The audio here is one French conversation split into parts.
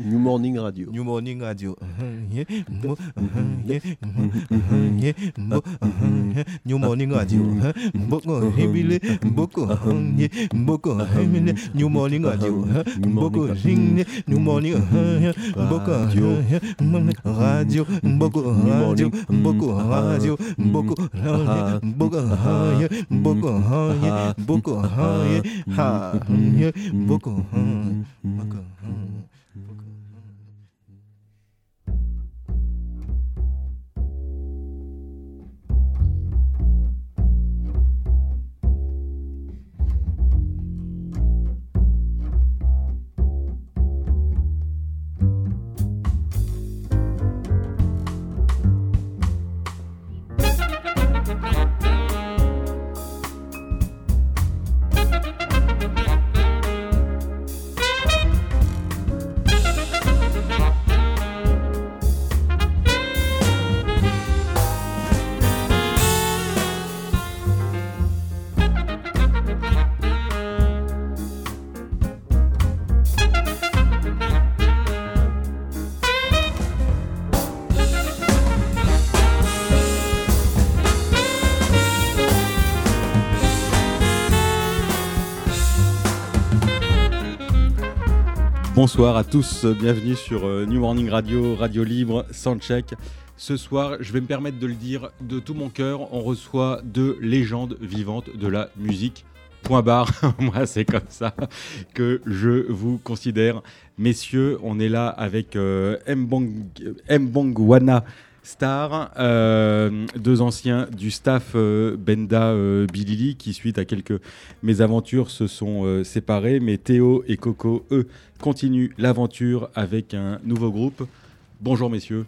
New Morning Radio. New Morning Radio. New Morning Radio. New Morning Radio. New Morning Radio. Radio. Bonsoir à tous, bienvenue sur New Morning Radio, Radio Libre, Soundcheck. Ce soir, je vais me permettre de le dire de tout mon cœur, on reçoit deux légendes vivantes de la musique. Point barre, moi c'est comme ça que je vous considère. Messieurs, on est là avec Mbongwana Star, deux anciens du staff Benda Bilili qui, suite à quelques mésaventures, se sont séparés. Mais Théo et Coco, eux, continuent l'aventure avec un nouveau groupe. Bonjour, messieurs.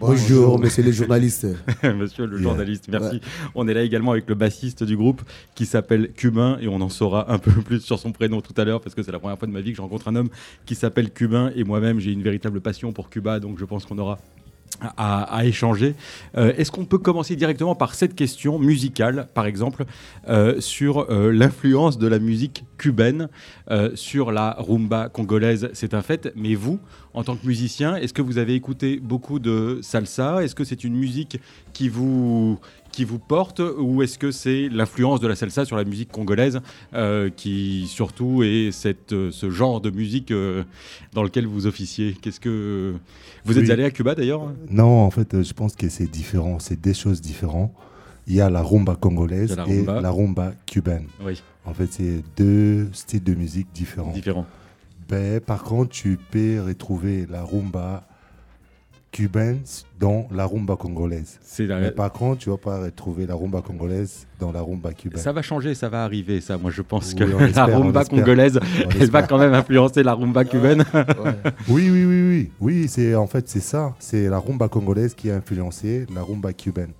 Bonjour, monsieur le journaliste. Monsieur le journaliste, merci. Ouais. On est là également avec le bassiste du groupe qui s'appelle Cubain et on en saura un peu plus sur son prénom tout à l'heure parce que c'est la première fois de ma vie que je rencontre un homme qui s'appelle Cubain et moi-même j'ai une véritable passion pour Cuba, donc je pense qu'on aura à échanger. Est-ce qu'on peut commencer directement par cette question musicale, par exemple, sur l'influence de la musique cubaine sur la rumba congolaise, c'est un fait, mais vous, en tant que musicien, est-ce que vous avez écouté beaucoup de salsa ? Est-ce que c'est une musique qui vous porte ou est-ce que c'est l'influence de la salsa sur la musique congolaise qui surtout est ce genre de musique dans lequel vous officiez ? Qu'est-ce que... Vous êtes allé à Cuba d'ailleurs ? Non, en fait, je pense que c'est différent, c'est deux choses différentes. Il y a la rumba congolaise et la rumba cubaine. Oui. En fait, c'est deux styles de musique différents. Ben, par contre, tu peux retrouver la rumba cubaine dans la rumba congolaise. Mais par contre, tu ne vas pas retrouver la rumba congolaise dans la rumba cubaine. Ça va changer, ça va arriver, ça. Moi, je pense que la rumba congolaise, elle va quand même influencer la rumba cubaine. Ouais. Oui. Oui, c'est ça. C'est la rumba congolaise qui a influencé la rumba cubaine.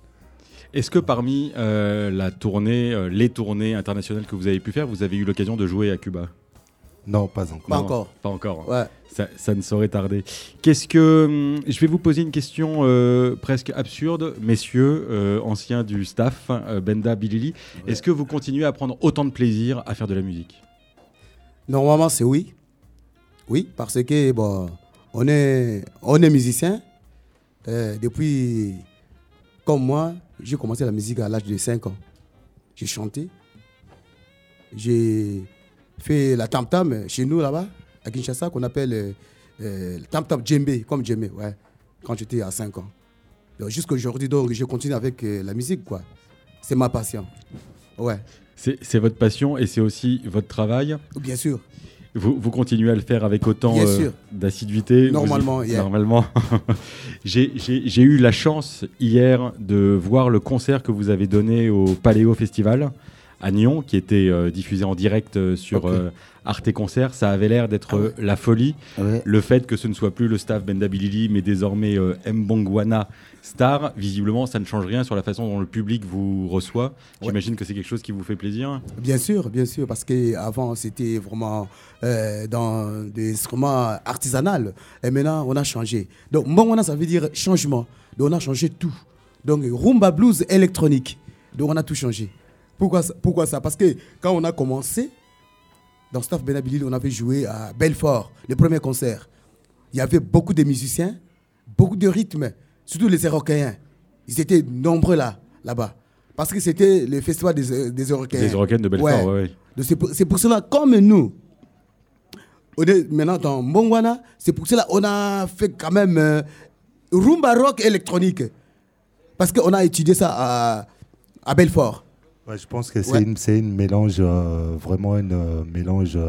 Est-ce que parmi les tournées internationales que vous avez pu faire, vous avez eu l'occasion de jouer à Cuba ? Non, pas encore. Pas encore. Ouais. Ça ne saurait tarder. Qu'est-ce que... Je vais vous poser une question presque absurde, messieurs, anciens du staff, Benda Bilili. Ouais. Est-ce que vous continuez à prendre autant de plaisir à faire de la musique ? Normalement, c'est oui. Oui, parce que bon, on est musicien. Depuis, comme moi, j'ai commencé la musique à l'âge de 5 ans. J'ai chanté. J'ai... fait la tam-tam chez nous là-bas, à Kinshasa, qu'on appelle tam-tam djembe, comme djembe, ouais, quand j'étais à 5 ans. Donc, jusqu'aujourd'hui, je continue avec la musique, quoi. C'est ma passion, ouais. C'est votre passion et c'est aussi votre travail ? Bien sûr. Vous continuez à le faire avec autant d'assiduité ? Normalement, Normalement. J'ai eu la chance hier de voir le concert que vous avez donné au Paléo Festival à Nyon, qui était diffusé en direct sur Arte Concert. Ça avait l'air d'être la folie. Ouais. Le fait que ce ne soit plus le staff Benda Bilili, mais désormais Mbongwana Star, visiblement, ça ne change rien sur la façon dont le public vous reçoit. Ouais. J'imagine que c'est quelque chose qui vous fait plaisir. Bien sûr, parce qu'avant, c'était vraiment dans des instruments artisanaux. Et maintenant, on a changé. Donc, Mbongwana, ça veut dire changement. Donc, on a changé tout. Donc, rumba, blues, électronique. Donc, on a tout changé. Pourquoi ça ? Parce que quand on a commencé, dans Staff Benda Bilili, on avait joué à Belfort, le premier concert. il y avait beaucoup de musiciens, beaucoup de rythmes, surtout les Européens. Ils étaient nombreux là-bas. Parce que c'était le festival des Européens. Des Européens de Belfort, oui. Ouais. C'est pour cela, comme nous, on est maintenant dans Mbongwana, c'est pour cela qu'on a fait quand même rumba rock électronique. Parce qu'on a étudié ça à Belfort. Ouais, je pense que c'est un mélange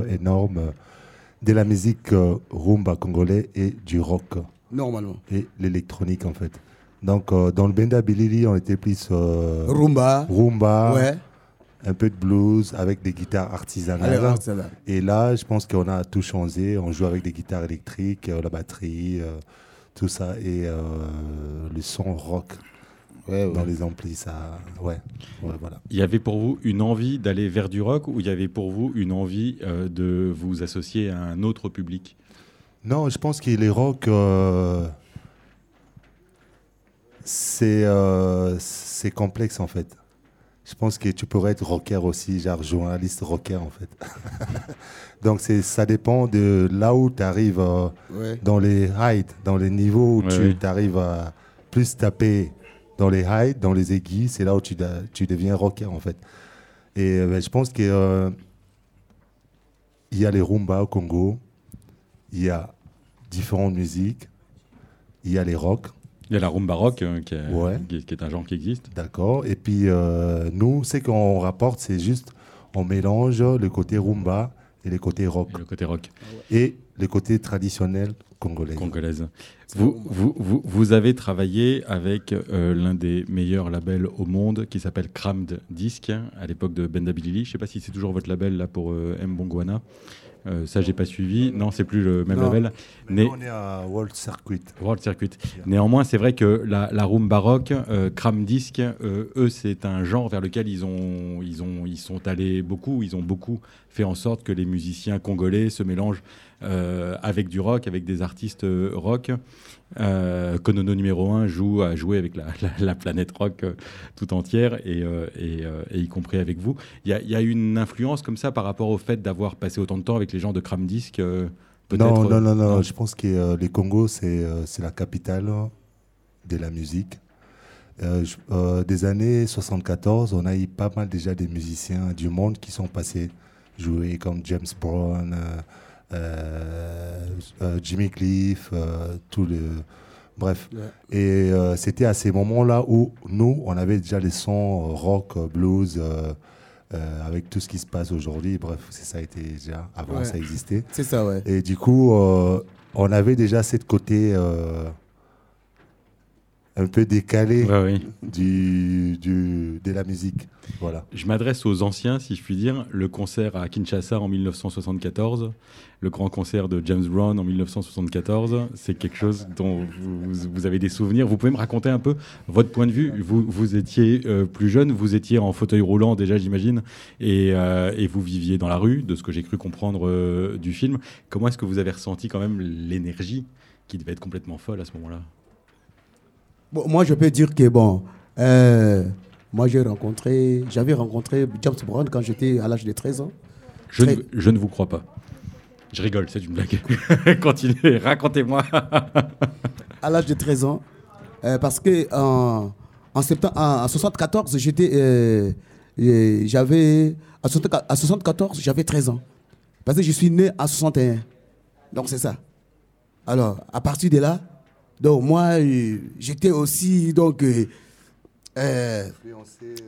énorme de la musique rumba congolais et du rock. Normalement. Et l'électronique, en fait. Donc, dans le Benda Bilili, on était plus rumba, ouais. Un peu de blues avec des guitares artisanales. Et là, je pense qu'on a tout changé. On joue avec des guitares électriques, la batterie, tout ça, et le son rock. Ouais, dans les amplis, ça... Ouais, voilà. Il y avait pour vous une envie d'aller vers du rock ou il y avait pour vous une envie de vous associer à un autre public ? Non, je pense que les rock, c'est complexe, en fait. Je pense que tu pourrais être rocker aussi, genre journaliste rocker, en fait. Donc, ça dépend de là où tu arrives, dans les heights, dans les niveaux où tu arrives à plus taper... Dans les hides, dans les aiguilles, c'est là où tu deviens rocker, en fait. Et je pense qu'il y a les rumba au Congo, il y a différentes musiques, il y a les rock. Il y a la rumba rock qui est un genre qui existe. D'accord. Et puis nous, ce qu'on rapporte, c'est juste on mélange le côté rumba et le côté rock. Et le côté rock. Et le côté traditionnel congolaise. Vous avez travaillé avec l'un des meilleurs labels au monde qui s'appelle Crammed Disc à l'époque de Benda Bilili. Je ne sais pas si c'est toujours votre label là pour Mbongwana. Ça, j'ai pas suivi. Non, c'est plus le même label. On est à World Circuit. Yeah. Néanmoins, c'est vrai que la rumba rock, Crammed Disc, eux, c'est un genre vers lequel ils sont allés beaucoup. Ils ont beaucoup fait en sorte que les musiciens congolais se mélangent avec du rock, avec des artistes rock. Konono numéro 1 a joué avec la planète rock tout entière et y compris avec vous. Il y a une influence comme ça par rapport au fait d'avoir passé autant de temps avec les gens de Crammed Disc peut-être. Non, je pense que le Congo c'est la capitale de la musique. Des années 74, on a eu pas mal déjà des musiciens du monde qui sont passés jouer comme James Brown, Jimmy Cliff, Et c'était à ces moments-là où nous, on avait déjà les sons rock, blues, avec tout ce qui se passe aujourd'hui. Ça a été déjà avant, ça existait. C'est ça, ouais. Et du coup, on avait déjà ce côté un peu décalé de la musique. Voilà. Je m'adresse aux anciens, si je puis dire. Le concert à Kinshasa en 1974, le grand concert de James Brown en 1974, c'est quelque chose dont vous avez des souvenirs. Vous pouvez me raconter un peu votre point de vue. Vous étiez plus jeune, vous étiez en fauteuil roulant déjà, j'imagine, et vous viviez dans la rue, de ce que j'ai cru comprendre du film. Comment est-ce que vous avez ressenti quand même l'énergie qui devait être complètement folle à ce moment-là ? Bon, moi, je peux dire que moi, j'avais rencontré James Brown quand j'étais à l'âge de 13 ans. Je ne vous crois pas. Je rigole, c'est une blague. Continuez, racontez-moi. À l'âge de 13 ans, parce que en septembre, en 74, j'avais 13 ans. Parce que je suis né en 61. Donc, c'est ça. Alors, à partir de là, donc moi, j'étais aussi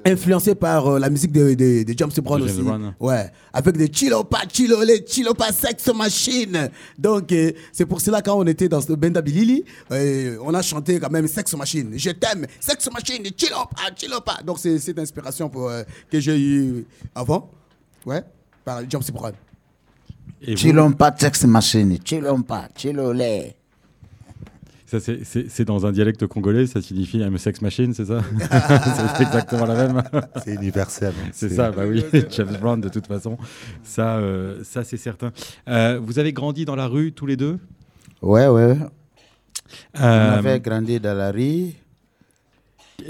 influencé par la musique de James Brown aussi. Ouais, avec des chilopa sex machine. Donc c'est pour cela quand on était dans Benda Bilili, on a chanté quand même sex machine. Je t'aime, sex machine, chilopa. Donc c'est cette inspiration que j'ai eue avant, par James Brown. Chilopa sex machine, chilopa, chilolé. Ça, c'est dans un dialecte congolais, ça signifie I'm a sex machine, c'est ça? C'est exactement la même. C'est universel. C'est ça, bah oui, James Brown de toute façon. Ça c'est certain. Vous avez grandi dans la rue tous les deux? Ouais. On avait grandi dans la rue.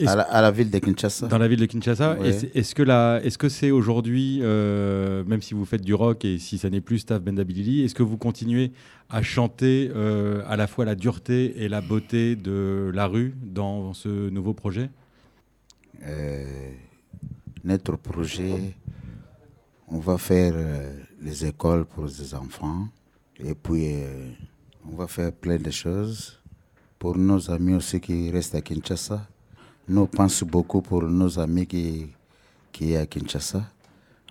À la ville de Kinshasa. Dans la ville de Kinshasa. Oui. Est-ce que c'est aujourd'hui, même si vous faites du rock et si ça n'est plus Staff Benda Bilili, est-ce que vous continuez à chanter à la fois la dureté et la beauté de la rue dans ce nouveau projet ? Notre projet, on va faire les écoles pour les enfants et puis on va faire plein de choses pour nos amis aussi qui restent à Kinshasa. Nous pensons beaucoup pour nos amis qui sont à Kinshasa.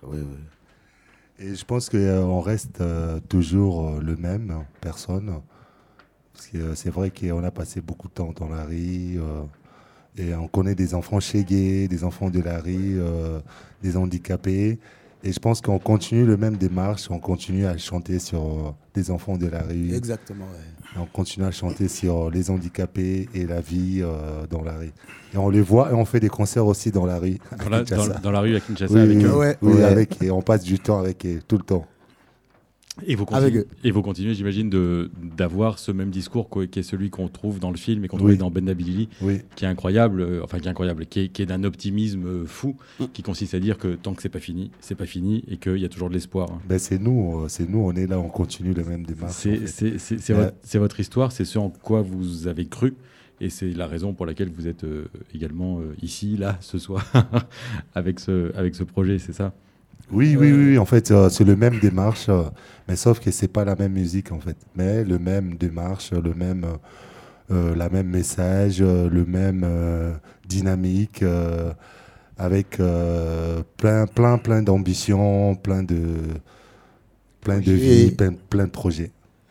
Oui, oui. Et je pense qu'on reste toujours le même, personne. Parce que c'est vrai qu'on a passé beaucoup de temps dans la rue. Et on connaît des enfants chégués, des enfants de la rue, des handicapés. Et je pense qu'on continue la même démarche. On continue à chanter sur des enfants de la rue. Exactement. Ouais. On continue à chanter sur les handicapés et la vie dans la rue. Et on les voit et on fait des concerts aussi dans la rue. Dans la rue à Kinshasa, oui, avec eux. Oui. Avec, et on passe du temps avec eux, tout le temps. Et vous continuez, j'imagine, d'avoir ce même discours qui est celui qu'on trouve dans le film et qu'on trouve dans Benda Bilili, qui est incroyable, qui est d'un optimisme fou, qui consiste à dire que tant que c'est pas fini et qu'il y a toujours de l'espoir. Ben c'est nous, on est là, on continue la même démarche. C'est votre histoire, c'est ce en quoi vous avez cru. Et c'est la raison pour laquelle vous êtes également ici, là, ce soir, avec ce projet, c'est ça ? Oui, en fait, c'est la même démarche, mais sauf que ce n'est pas la même musique, en fait. Mais la même démarche, la même message, le même dynamique, avec plein d'ambition, plein de vie, plein de projets.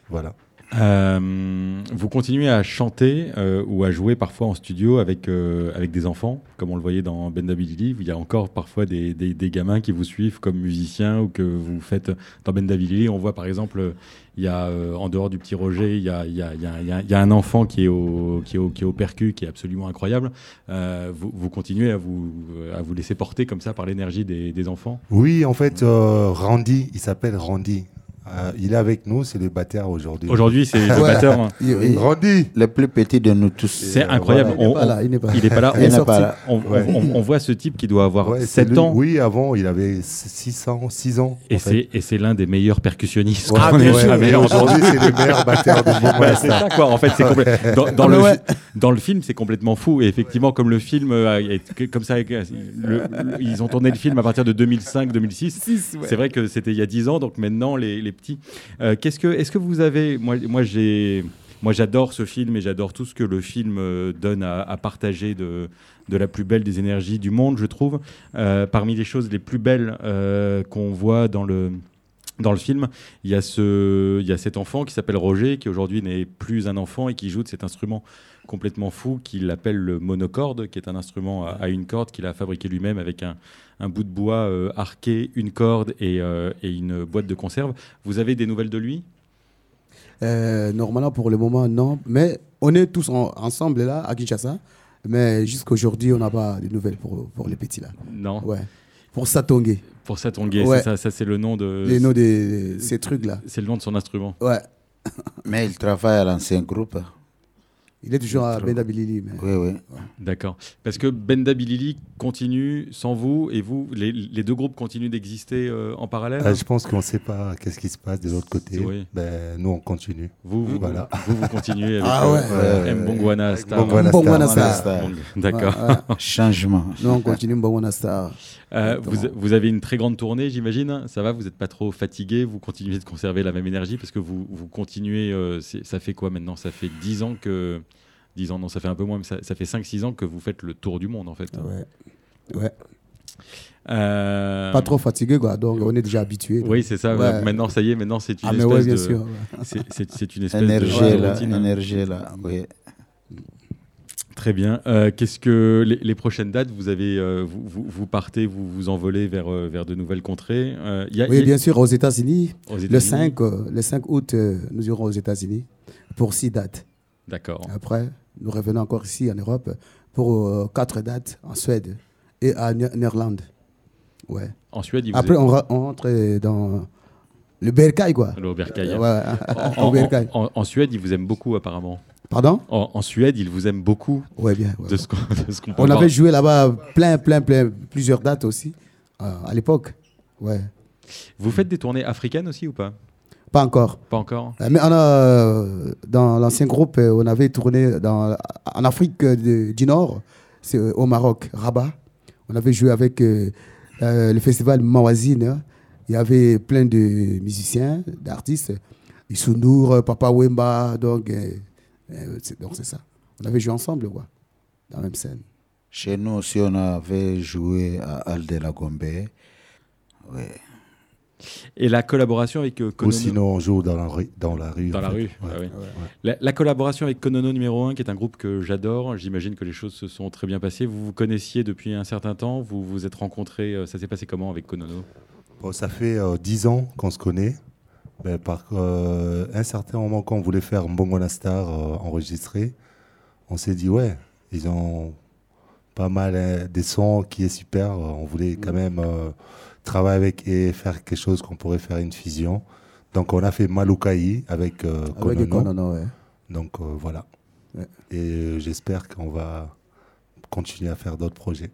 Voilà. Vous continuez à chanter ou à jouer parfois en studio avec des enfants, comme on le voyait dans Benda Bilili. Il y a encore parfois des gamins qui vous suivent comme musiciens ou que vous faites dans Benda Bilili. On voit par exemple, il y a en dehors du petit Roger, il y a un enfant qui est au percu, qui est absolument incroyable. Vous continuez à vous laisser porter comme ça par l'énergie des enfants. Oui, en fait, Randy, il s'appelle Randy. Il est avec nous, c'est le batteur aujourd'hui. Aujourd'hui, c'est le batteur. Hein. Il grandit. Le plus petit de nous tous. C'est incroyable. Voilà, il n'est pas là. On voit ce type qui doit avoir 7 ans. Oui, avant, il avait 6 ans. Et c'est l'un des meilleurs percussionnistes. Ouais. Aujourd'hui, c'est le meilleur batteur du monde. Bah, c'est ça, quoi. En fait, c'est dans le film, c'est complètement fou. Et effectivement, comme le film, comme ça, ils ont tourné le film à partir de 2005-2006. C'est vrai que c'était il y a 10 ans. Donc maintenant, les petits. Est-ce que vous avez... Moi, j'adore ce film et j'adore tout ce que le film donne à partager de la plus belle des énergies du monde, je trouve. Parmi les choses les plus belles qu'on voit dans le film, il y a cet enfant qui s'appelle Roger, qui aujourd'hui n'est plus un enfant et qui joue de cet instrument complètement fou qu'il appelle le monocorde, qui est un instrument à une corde qu'il a fabriqué lui-même avec un bout de bois arqué, une corde et une boîte de conserve. Vous avez des nouvelles de lui ? Normalement, pour le moment, non. Mais on est tous ensemble là, à Kinshasa. Mais jusqu'aujourd'hui, on n'a pas de nouvelles pour les petits là. Non. Ouais. Pour Satongé. Ouais. Ça c'est le nom de... Les noms de ces trucs-là. C'est le nom de son instrument. Ouais. Mais il travaille à l'ancien groupe. Il est toujours à Benda Bilili. Mais... Oui. D'accord. Parce que Benda Bilili continue sans vous, et vous, les deux groupes continuent d'exister en parallèle. Je pense qu'on ne sait pas qu'est-ce qui se passe de l'autre côté. Oui. Ben, nous, on continue. Vous continuez avec Mbongwana Star. D'accord. Changement. Nous, on continue Mbongwana Star. Vous avez une très grande tournée, j'imagine. Ça va, vous n'êtes pas trop fatigué. Vous continuez de conserver la même énergie parce que vous continuez... ça fait quoi maintenant ? Ça fait 10 ans que... 10 ans, non, ça fait un peu moins, mais ça fait 5-6 ans que vous faites le tour du monde, en fait. Ouais. Pas trop fatigué, quoi. Donc, on est déjà habitué. Oui, c'est ça. Ouais. Maintenant, ça y est, c'est une espèce de... Sûr, ouais. C'est une espèce d'énergie, là. Oui. Très bien. Qu'est-ce que les prochaines dates, vous avez, vous partez, vous envolez vers de nouvelles contrées. Bien sûr, aux États-Unis. Le 5 août, nous irons aux États-Unis pour 6 dates. D'accord. Après, nous revenons encore ici en Europe pour 4 dates en Suède et à Néerlande. Ouais. En Suède, après, on rentre dans le Berkay, quoi. Le Berkay. En Suède, ils vous aiment beaucoup, apparemment. Pardon ? En Suède, ils vous aiment beaucoup. Oui, bien. Ouais. De ce qu'on on avait joué là-bas plusieurs dates aussi, à l'époque. Ouais. Vous faites des tournées africaines aussi ou pas ? Pas encore. Pas encore. Mais on a, dans l'ancien groupe, on avait tourné en Afrique du Nord, c'est au Maroc, Rabat. On avait joué avec le festival Mawazine. Il y avait plein de musiciens, d'artistes. Issoundour, Papa Wemba, donc c'est ça. On avait joué ensemble, quoi, dans la même scène. Chez nous aussi, on avait joué à Alde-la-Gombe. Ouais. Et la collaboration avec Konono... Ou sinon, on joue dans la rue. Dans la rue, ouais. Ah oui. Ouais. La collaboration avec Konono numéro 1, qui est un groupe que j'adore, j'imagine que les choses se sont très bien passées. Vous vous connaissiez depuis un certain temps, vous vous êtes rencontrés, ça s'est passé comment avec Konono ? Bon, ça fait 10 ans qu'on se connaît. Mais par un certain moment, quand on voulait faire Mbongwana Star enregistré, on s'est dit, ouais, ils ont pas mal des sons qui est super. On voulait quand même... travailler avec et faire quelque chose qu'on pourrait faire une fusion. Donc on a fait Malukai avec Konono. Ouais. Donc voilà. Ouais. Et j'espère qu'on va continuer à faire d'autres projets.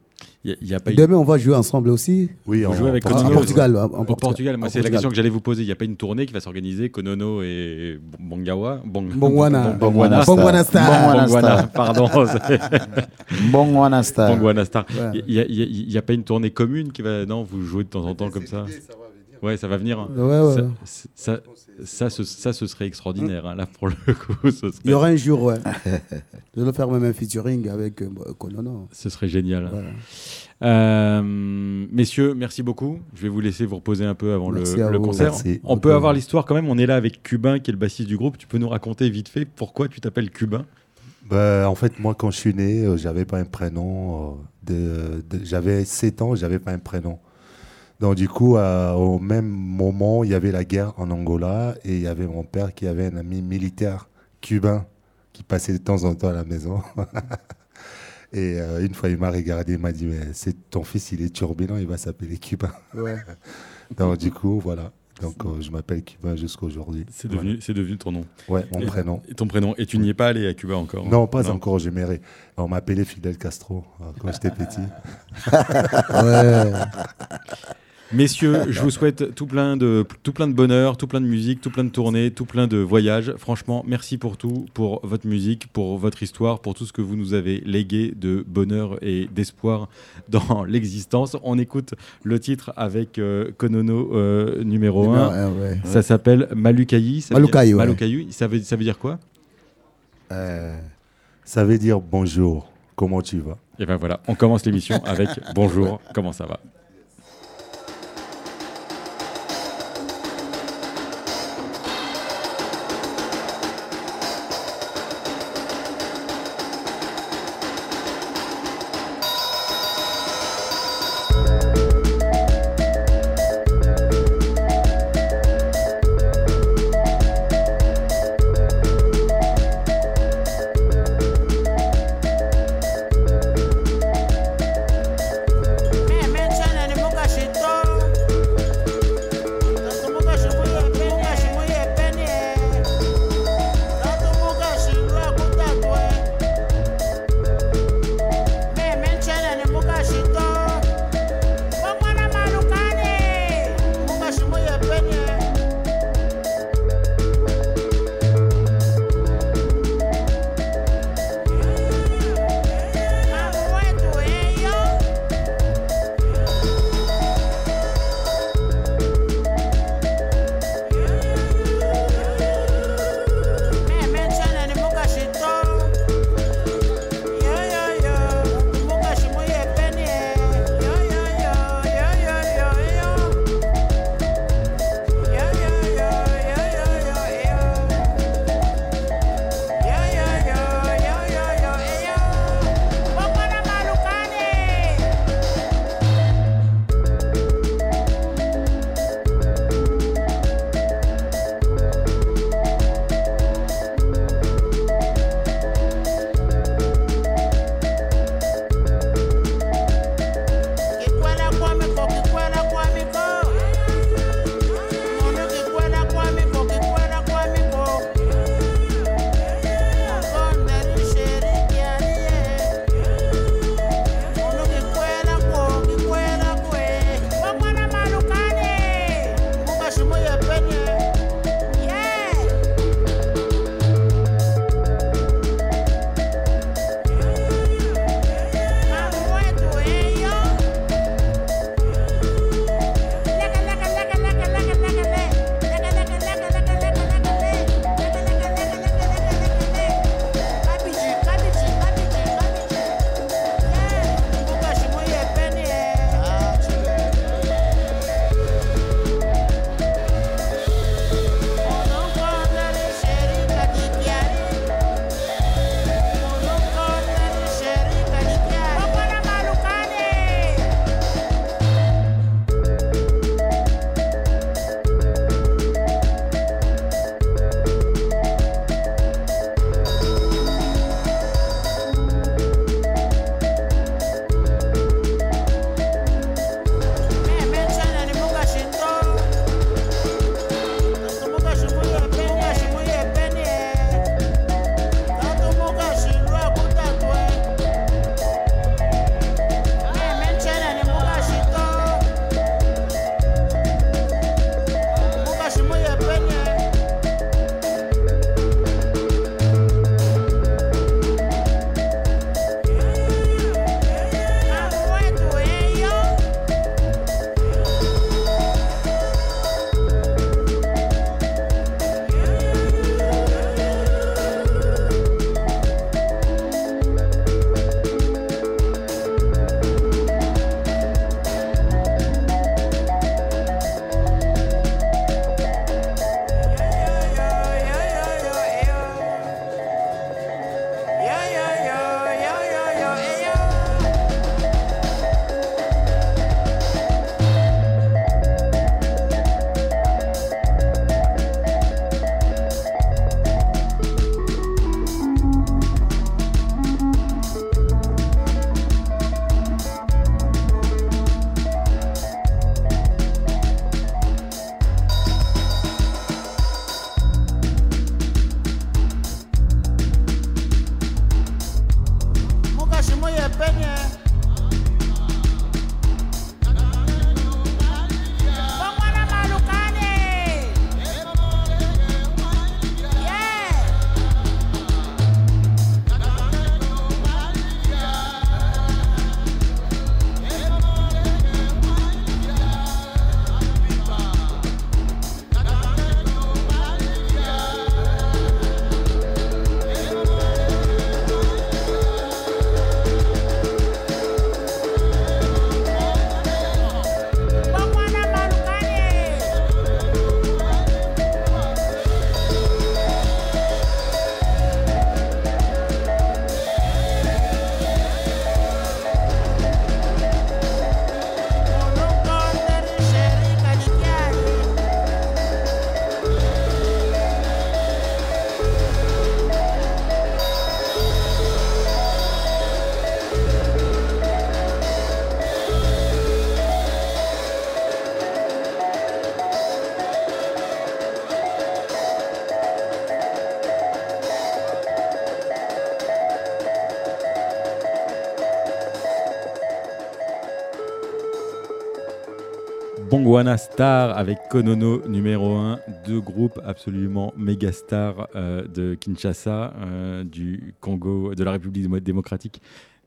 Y a pas demain on va jouer ensemble aussi. Oui, on joue avec Konono en Portugal. Moi, c'est la question que j'allais vous poser. Il n'y a pas une tournée qui va s'organiser Konono et Mbongwana Star. Il n'y a pas une tournée commune qui va vous jouez de temps en temps comme ça. Ouais, ça va venir. Ouais. Ça, ce serait extraordinaire. Là, pour le coup, ce serait... Il y aura un jour, ouais. Je vais faire même un featuring avec Konono. Ce serait génial. Voilà. Messieurs, merci beaucoup. Je vais vous laisser vous reposer un peu avant le concert. Merci. On peut avoir l'histoire quand même. On est là avec Cubain, qui est le bassiste du groupe. Tu peux nous raconter vite fait pourquoi tu t'appelles Cubain ? En fait, moi, quand je suis né, j'avais pas un prénom. J'avais 7 ans, j'avais pas un prénom. Donc du coup, au même moment, il y avait la guerre en Angola et il y avait mon père qui avait un ami militaire cubain qui passait de temps en temps à la maison. Et une fois, il m'a regardé, il m'a dit « Mais ton fils, il est turbulent, il va s'appeler Cubain. » Ouais. Donc du coup, voilà. Donc je m'appelle Cubain jusqu'à aujourd'hui. C'est devenu ton nom. Ouais, mon prénom. Et ton prénom. Et tu n'y es pas allé à Cuba encore ? Non, pas encore, j'aimerais. On m'appelait Fidel Castro quand j'étais petit. Ouais. Messieurs, je vous souhaite tout plein de bonheur, tout plein de musique, tout plein de tournées, tout plein de voyages. Franchement, merci pour tout, pour votre musique, pour votre histoire, pour tout ce que vous nous avez légué de bonheur et d'espoir dans l'existence. On écoute le titre avec Konono numéro 1. Ouais. Ça s'appelle Malukai. Malukai. Ça veut dire quoi ? Ça veut dire bonjour, comment tu vas ? Et ben voilà, on commence l'émission avec bonjour, comment ça va ? Mbongwana Star avec Konono numéro 1, deux groupes absolument méga stars de Kinshasa, du Congo, de la République démocratique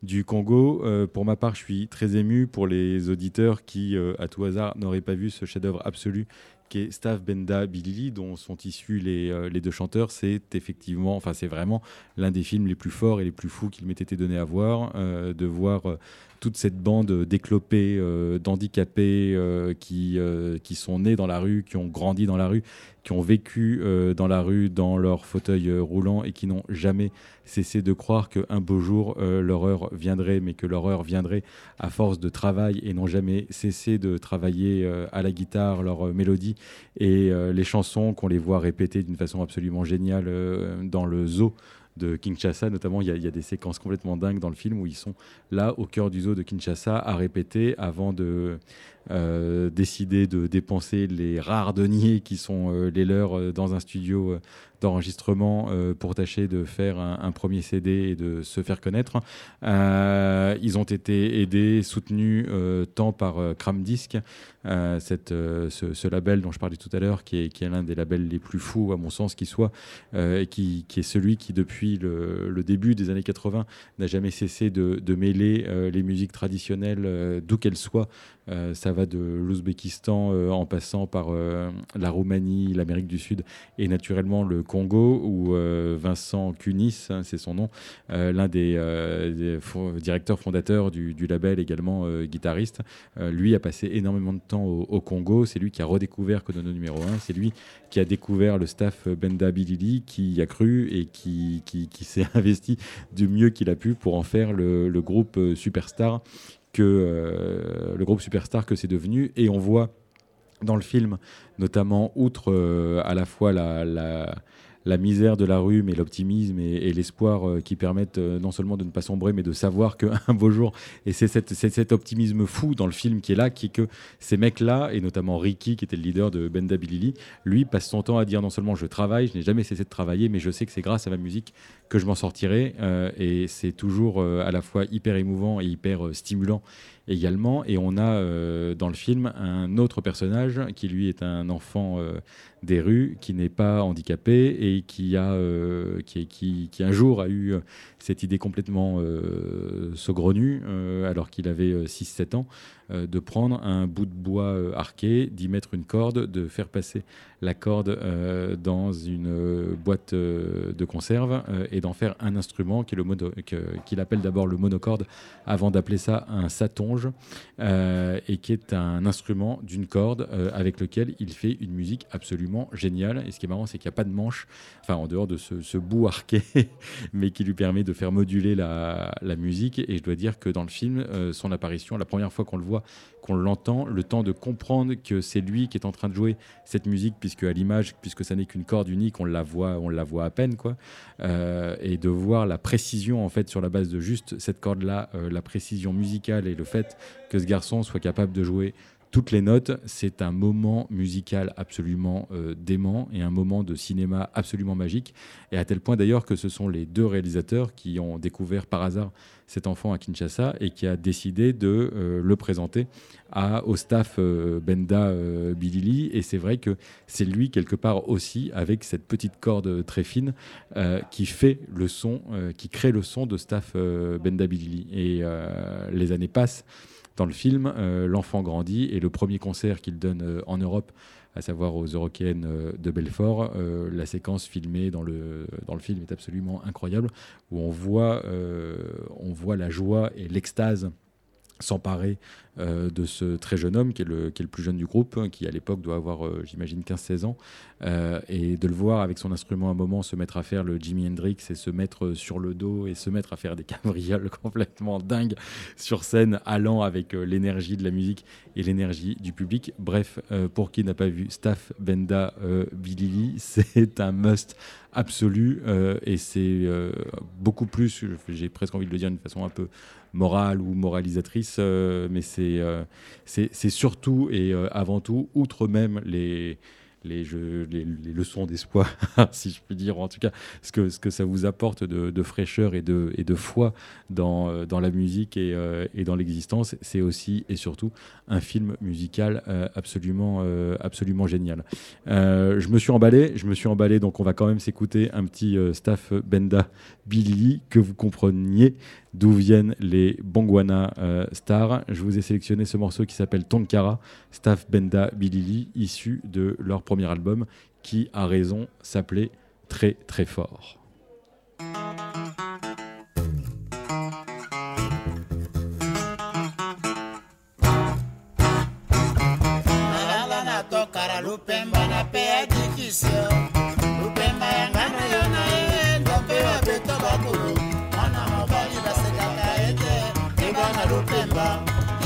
du Congo. Pour ma part, je suis très ému pour les auditeurs qui, à tout hasard, n'auraient pas vu ce chef-d'œuvre absolu qui est Staff Benda Bilili, dont sont issus les deux chanteurs. C'est effectivement, enfin c'est vraiment l'un des films les plus forts et les plus fous qu'il m'ait été donné à voir, de voir toute cette bande d'éclopés, d'handicapés qui sont nés dans la rue, qui ont grandi dans la rue, qui ont vécu dans la rue, dans leur fauteuil roulant, et qui n'ont jamais cessé de croire qu'un beau jour leur heure viendrait, mais que leur heure viendrait à force de travail, et n'ont jamais cessé de travailler à la guitare leur mélodie et les chansons, qu'on les voit répéter d'une façon absolument géniale dans le zoo de Kinshasa. Notamment, il y a des séquences complètement dingues dans le film où ils sont là au cœur du zoo de Kinshasa à répéter avant de décider de dépenser les rares deniers qui sont les leurs dans un studio d'enregistrement pour tâcher de faire un premier CD et de se faire connaître. Ils ont été aidés, soutenus tant par Crammed Disc, ce label dont je parlais tout à l'heure, qui est l'un des labels les plus fous à mon sens qui soit, et qui est celui qui depuis le début des années 80 n'a jamais cessé de mêler les musiques traditionnelles d'où qu'elles soient. Ça va de l'Ouzbékistan en passant par la Roumanie, l'Amérique du Sud et naturellement le Congo, où Vincent Kenis, hein, c'est son nom, l'un des directeurs fondateurs du label, également guitariste, lui a passé énormément de temps au Congo. C'est lui qui a redécouvert Konono numéro 1, c'est lui qui a découvert le Staff Benda Bilili, qui y a cru et qui s'est investi du mieux qu'il a pu pour en faire le groupe superstar que c'est devenu. Et on voit dans le film, notamment, outre à la fois la misère de la rue, mais l'optimisme et l'espoir qui permettent non seulement de ne pas sombrer, mais de savoir qu'un beau jour, et c'est cet optimisme fou dans le film qui est là, qui est que ces mecs-là, et notamment Ricky, qui était le leader de Benda Bilili, lui passe son temps à dire non seulement je travaille, je n'ai jamais cessé de travailler, mais je sais que c'est grâce à ma musique que je m'en sortirai, et c'est toujours à la fois hyper émouvant et hyper stimulant également. Et on a dans le film un autre personnage qui lui est un enfant des rues, qui n'est pas handicapé et qui un jour a eu cette idée complètement saugrenue, alors qu'il avait 6-7 ans, de prendre un bout de bois arqué, d'y mettre une corde, de faire passer la corde dans une boîte de conserve et d'en faire un instrument qu'il appelle d'abord le monocorde avant d'appeler ça un satongé, et qui est un instrument d'une corde avec lequel il fait une musique absolument géniale. Et ce qui est marrant, c'est qu'il n'y a pas de manche, enfin en dehors de ce bout arqué, mais qui lui permet de faire moduler la musique. Et je dois dire que dans le film, son apparition, la première fois qu'on le voit, qu'on l'entend, le temps de comprendre que c'est lui qui est en train de jouer cette musique, puisque à l'image, puisque ça n'est qu'une corde unique, on la voit à peine, quoi. Et de voir la précision, en fait, sur la base de juste cette corde-là, la précision musicale et le fait que ce garçon soit capable de jouer toutes les notes, c'est un moment musical absolument dément et un moment de cinéma absolument magique. Et à tel point d'ailleurs que ce sont les deux réalisateurs qui ont découvert par hasard cet enfant à Kinshasa et qui a décidé de le présenter au staff Benda Bilili. Et c'est vrai que c'est lui quelque part aussi, avec cette petite corde très fine, qui crée le son de staff Benda Bilili. Et les années passent. Dans le film, l'enfant grandit et le premier concert qu'il donne en Europe, à savoir aux Eurocaines de Belfort, la séquence filmée dans le film est absolument incroyable, où on voit la joie et l'extase s'emparer de ce très jeune homme qui est le plus jeune du groupe, qui à l'époque doit avoir j'imagine 15-16 ans, et de le voir avec son instrument à un moment se mettre à faire le Jimi Hendrix et se mettre sur le dos et se mettre à faire des cabrioles complètement dingues sur scène, allant avec l'énergie de la musique et l'énergie du public. Bref, pour qui n'a pas vu Staff Benda Bilili, c'est un must absolu, et c'est beaucoup plus, j'ai presque envie de le dire d'une façon un peu morale ou moralisatrice, mais c'est surtout et avant tout, outre même les les leçons d'espoir, si je puis dire, en tout cas, ce que ça vous apporte de fraîcheur et de foi dans la musique et dans l'existence. C'est aussi et surtout un film musical absolument génial. Je me suis emballé, donc on va quand même s'écouter un petit Staff Benda Bilili, que vous compreniez d'où viennent les Mbongwana Star. Je vous ai sélectionné ce morceau qui s'appelle Tonkara, Staff Benda Bilili, issu de leur premier album qui, à raison, s'appelait Très Très Fort.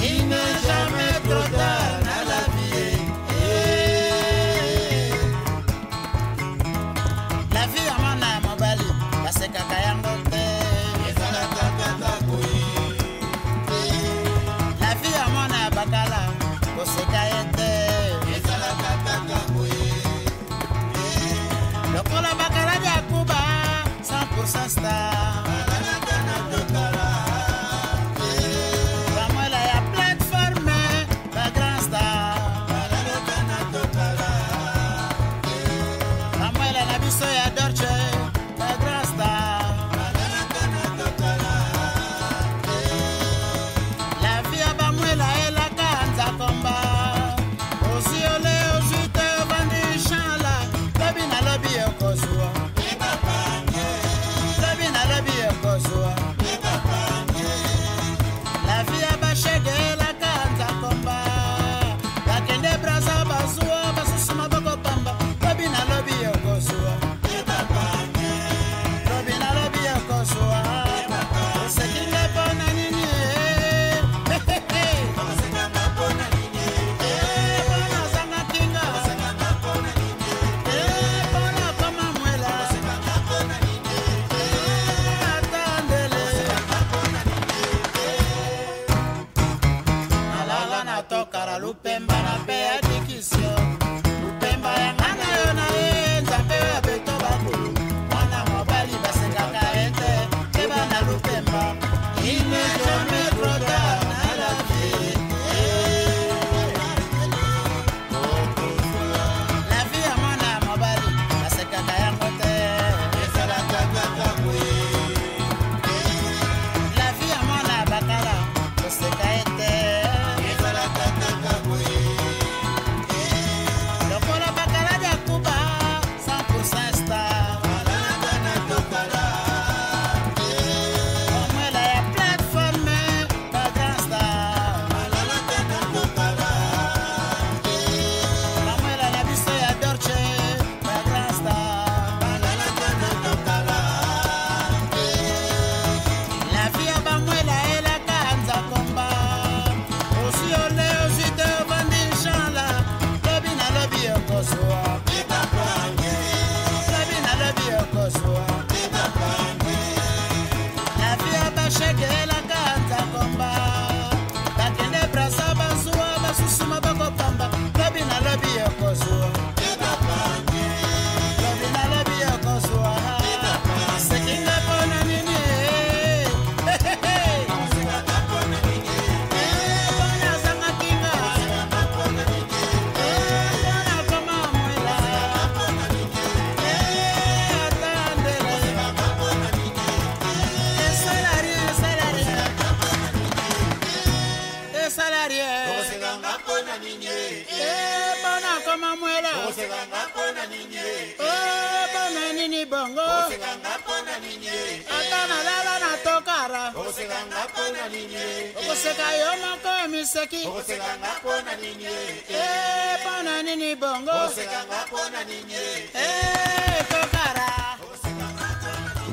Il n'est jamais trop tard dans la vie. La vie à mon âme en Bali, la sécacayangote. La vie à mon âme bacala, au sécaete. Le col à bacala de Cuba, 100% star.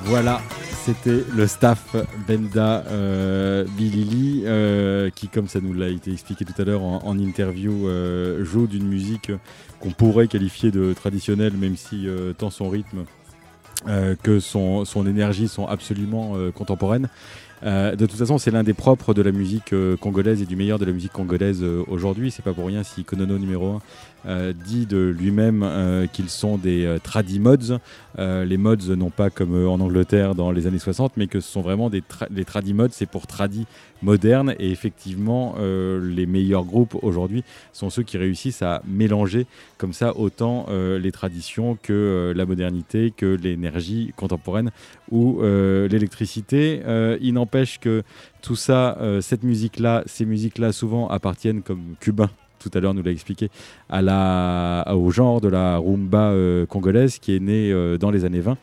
Voilà, c'était le Staff Benda Bilili qui, comme ça nous l'a été expliqué tout à l'heure en interview, joue d'une musique qu'on pourrait qualifier de traditionnelle, même si tant son rythme que son énergie sont absolument contemporaines. De toute façon, c'est l'un des propres de la musique congolaise et du meilleur de la musique congolaise aujourd'hui. C'est pas pour rien si Konono numéro 1 dit de lui-même qu'ils sont des tradi-mods. Les mods, non pas comme en Angleterre dans les années 60, mais que ce sont vraiment les tradi-mods, c'est pour tradi moderne. Et effectivement, les meilleurs groupes aujourd'hui sont ceux qui réussissent à mélanger comme ça autant les traditions que la modernité, que l'énergie contemporaine ou l'électricité. Il n'empêche que tout ça, cette musique-là, ces musiques-là souvent appartiennent, comme Cubain tout à l'heure nous l'a expliqué, à au genre de la rumba congolaise qui est née dans les années 20,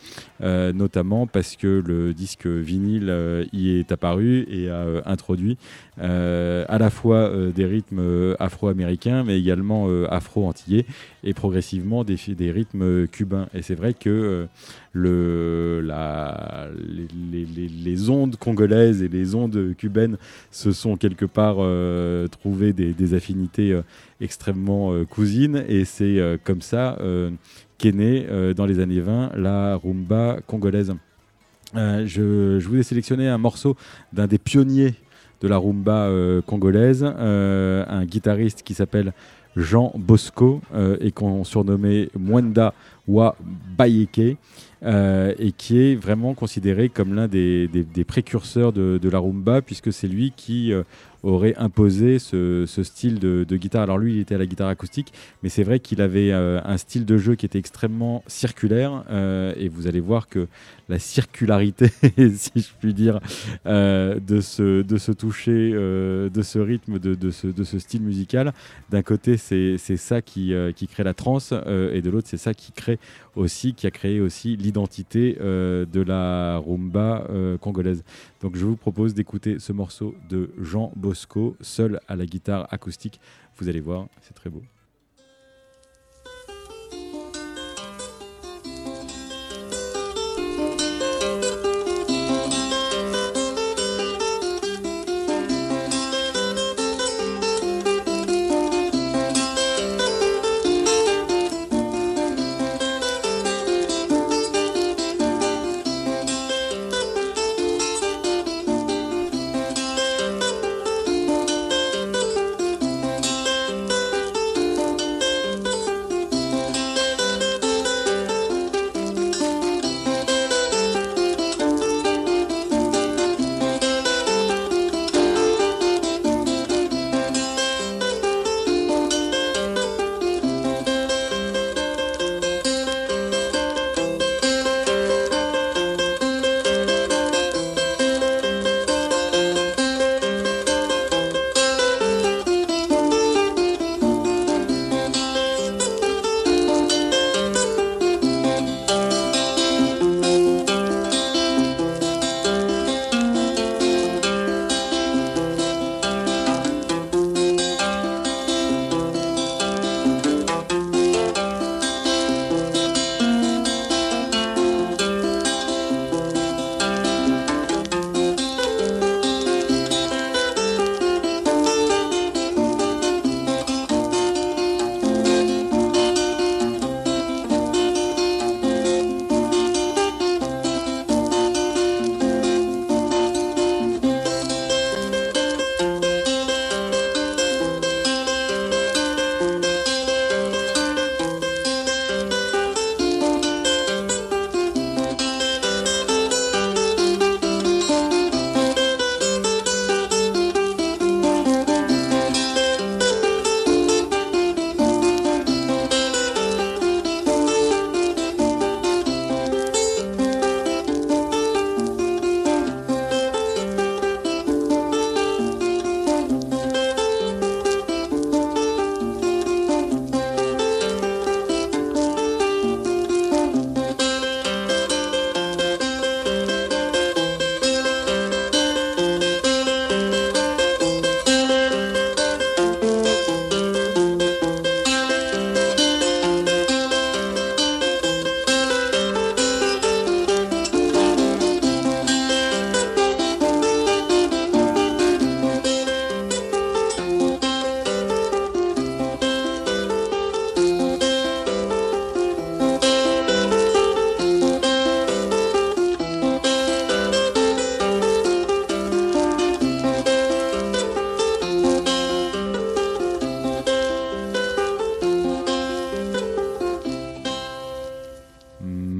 notamment parce que le disque vinyle y est apparu et a introduit à la fois des rythmes afro-américains mais également afro-antillais et progressivement des rythmes cubains. Et c'est vrai que les ondes congolaises et les ondes cubaines se sont quelque part trouvées des affinités extrêmement cousines, et c'est comme ça qu'est née dans les années 20 la rumba congolaise. Je vous ai sélectionné un morceau d'un des pionniers de la rumba congolaise, un guitariste qui s'appelle Jean Bosco et qu'on surnommait Mwenda wa Bayeke, et qui est vraiment considéré comme l'un des précurseurs de la rumba, puisque c'est lui qui aurait imposé ce style de guitare. Alors lui, il était à la guitare acoustique, mais c'est vrai qu'il avait un style de jeu qui était extrêmement circulaire, et vous allez voir que la circularité, si je puis dire, de ce toucher, de ce rythme, de ce style musical, d'un côté, c'est ça qui crée la trance, et de l'autre, c'est ça qui a créé aussi l'identité de la rumba congolaise. Donc je vous propose d'écouter ce morceau de Jean Bosco, seul à la guitare acoustique. Vous allez voir, c'est très beau.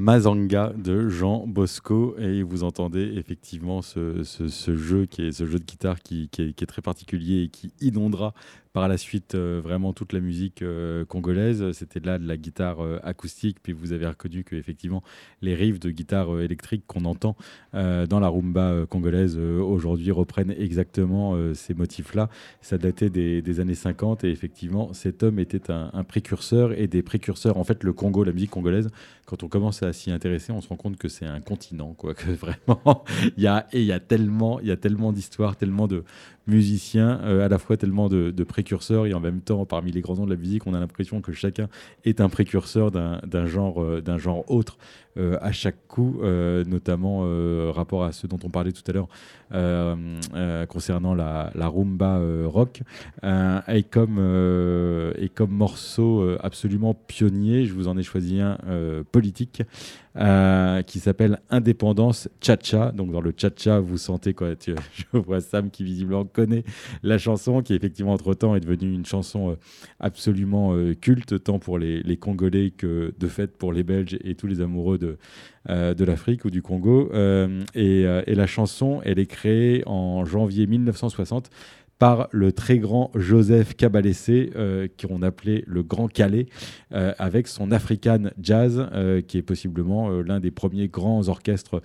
Masanka de Jean Bosco, et vous entendez effectivement ce jeu qui est ce jeu de guitare qui est très particulier et qui inondera par la suite vraiment toute la musique congolaise. C'était là de la guitare acoustique, puis vous avez reconnu que effectivement les riffs de guitare électrique qu'on entend dans la rumba congolaise aujourd'hui reprennent exactement ces motifs-là. Ça datait des années 50, et effectivement cet homme était un précurseur, et des précurseurs. En fait, le Congo, la musique congolaise, quand on commence à s'y intéresser, on se rend compte que c'est un continent, quoi, que vraiment il y a tellement d'histoires, tellement de musiciens, à la fois tellement de précurseurs, et en même temps, parmi les grands noms de la musique, on a l'impression que chacun est un précurseur d'un genre autre à chaque coup, notamment rapport à ce dont on parlait tout à l'heure concernant la rumba rock, et comme morceau absolument pionnier, je vous en ai choisi un politique, qui s'appelle Indépendance Tcha-Tcha. Donc dans le Tcha-Tcha, vous sentez quoi, je vois Sam qui visiblement connaît la chanson, qui effectivement entre-temps est devenue une chanson absolument culte, tant pour les Congolais que de fait pour les Belges et tous les amoureux de l'Afrique ou du Congo. Et la chanson, elle est créée en janvier 1960 par le très grand Joseph Kabasele, qu'on appelait le Grand Kallé, avec son African Jazz, qui est possiblement l'un des premiers grands orchestres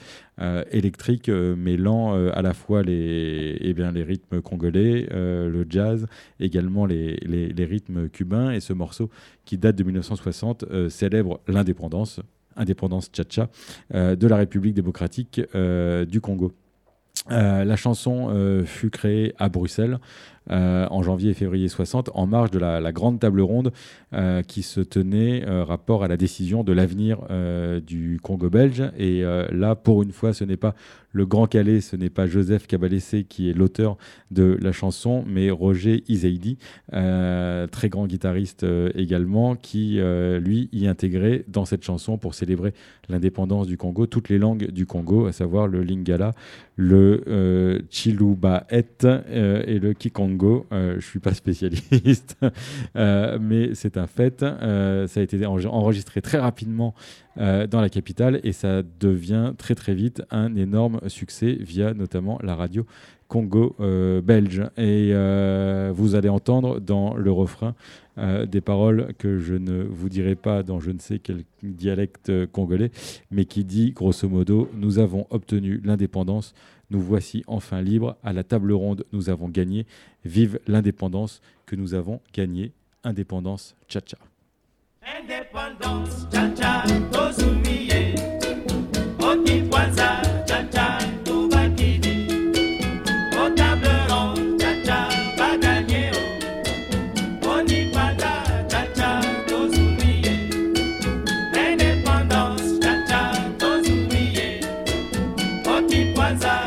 électriques mêlant à la fois les rythmes congolais, le jazz, également les rythmes cubains. Et ce morceau, qui date de 1960, célèbre l'indépendance Tcha-Tcha, de la République démocratique du Congo. La chanson fut créée à Bruxelles en janvier et février 60, en marge de la grande table ronde qui se tenait rapport à la décision de l'avenir du Congo belge. Et là, pour une fois, ce n'est pas le Grand Kallé, ce n'est pas Joseph Kabasele qui est l'auteur de la chanson, mais Roger Izeidi, très grand guitariste également, qui lui y intégrait dans cette chanson pour célébrer l'indépendance du Congo toutes les langues du Congo, à savoir le Lingala, le Chilubaet et le Kikongo. Je suis pas spécialiste, mais c'est un fait. Ça a été enregistré très rapidement dans la capitale, et ça devient très très vite un énorme succès via notamment la radio Congo belge. Et vous allez entendre dans le refrain des paroles que je ne vous dirai pas dans je ne sais quel dialecte congolais, mais qui dit grosso modo: nous avons obtenu l'indépendance, nous voici enfin libres, à la table ronde nous avons gagné, vive l'indépendance que nous avons gagnée, indépendance Tcha-Tcha. Indépendance Tcha-Tcha, tozumiye, okikwanza Tcha-Tcha, tubakidi, au table ronde Tcha-Tcha, baganye, onipanda Tcha-Tcha, tozumiye, indépendance Tcha-Tcha, tozumiye, okikwanza.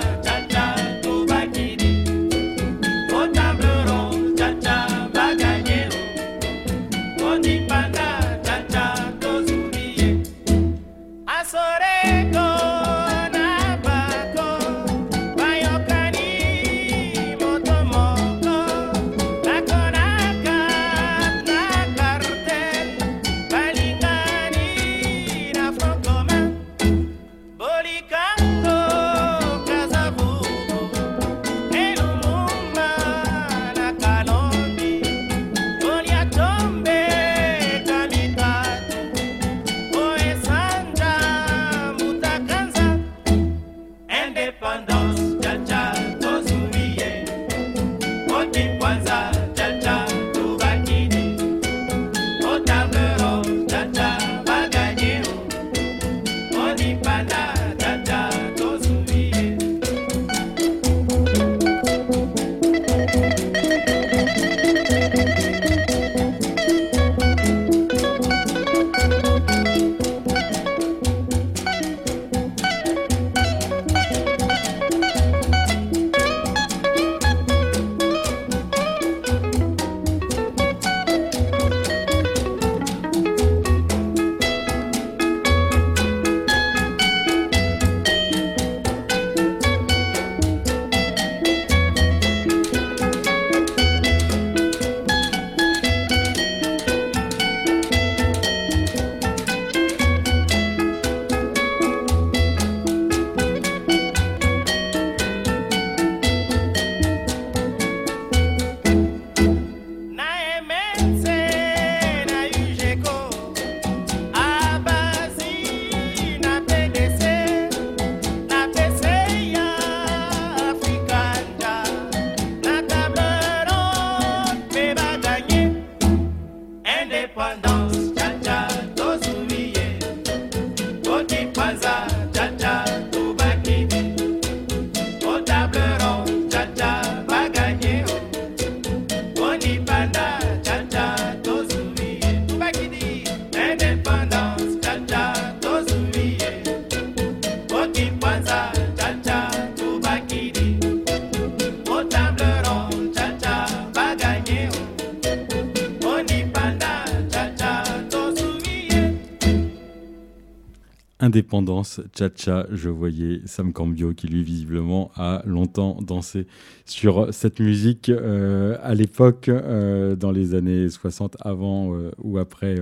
Indépendance Tcha-Tcha, je voyais Sam Cambio qui lui visiblement a longtemps dansé sur cette musique à l'époque dans les années 60 avant ou après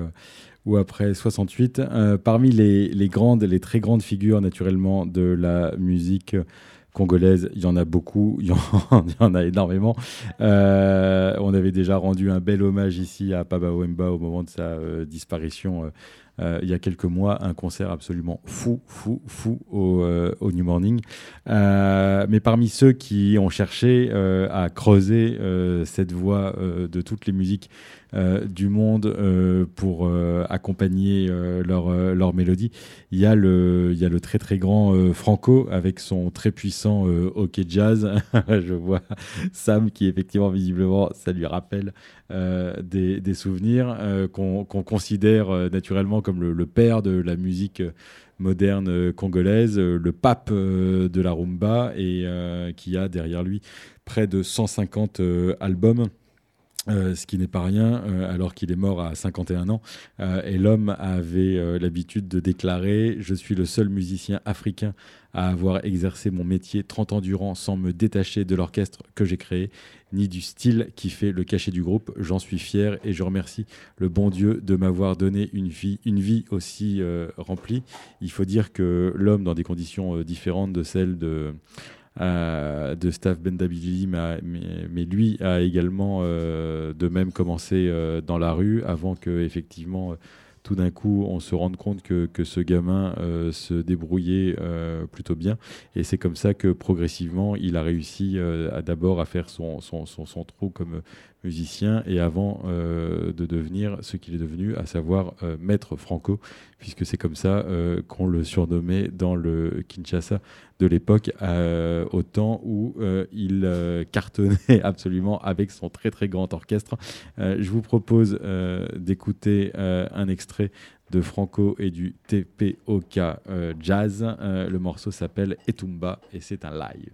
68. Parmi les grandes, les très grandes figures naturellement de la musique congolaise, il y en a beaucoup, il y en a énormément. On avait déjà rendu un bel hommage ici à Papa Wemba au moment de sa disparition il y a quelques mois, un concert absolument fou au New Morning. Mais parmi ceux qui ont cherché à creuser cette voie de toutes les musiques du monde pour accompagner leur mélodie, il y a le très très grand Franco avec son très puissant hockey jazz. Je vois Sam qui effectivement visiblement ça lui rappelle des souvenirs qu'on considère naturellement comme le père de la musique moderne congolaise, le pape de la rumba et qui a derrière lui près de 150 albums. Ce qui n'est pas rien, alors qu'il est mort à 51 ans. Et l'homme avait l'habitude de déclarer « Je suis le seul musicien africain à avoir exercé mon métier 30 ans durant sans me détacher de l'orchestre que j'ai créé, ni du style qui fait le cachet du groupe. J'en suis fier et je remercie le bon Dieu de m'avoir donné une vie aussi remplie. » Il faut dire que l'homme, dans des conditions différentes de celles de Staff Benda Bilili, mais lui a également de même commencé dans la rue avant que effectivement tout d'un coup on se rende compte que ce gamin se débrouillait plutôt bien, et c'est comme ça que progressivement il a réussi d'abord à faire son trou comme musicien et avant de devenir ce qu'il est devenu, à savoir Maître Franco, puisque c'est comme ça qu'on le surnommait dans le Kinshasa de l'époque, au temps où il cartonnait absolument avec son très très grand orchestre. Je vous propose d'écouter un extrait de Franco et du TPOK Jazz. Le morceau s'appelle Etumba et c'est un live.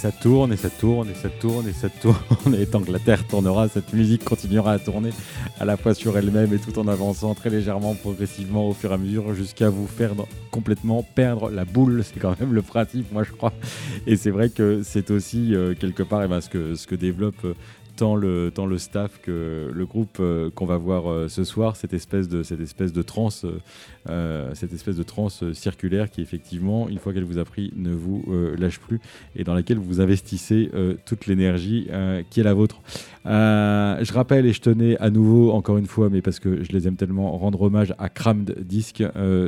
ça tourne, et ça tourne, et ça tourne, et ça tourne. Et tant que la Terre tournera, cette musique continuera à tourner à la fois sur elle-même et tout en avançant très légèrement, progressivement, au fur et à mesure, jusqu'à vous faire complètement perdre la boule. C'est quand même le principe, moi je crois. Et c'est vrai que c'est aussi quelque part ce que développe tant le staff que le groupe qu'on va voir ce soir, cette espèce de transe circulaire qui effectivement, une fois qu'elle vous a pris, ne vous lâche plus et dans laquelle vous investissez toute l'énergie qui est la vôtre. Je rappelle et je tenais à nouveau, encore une fois, mais parce que je les aime tellement, rendre hommage à Crammed Disc,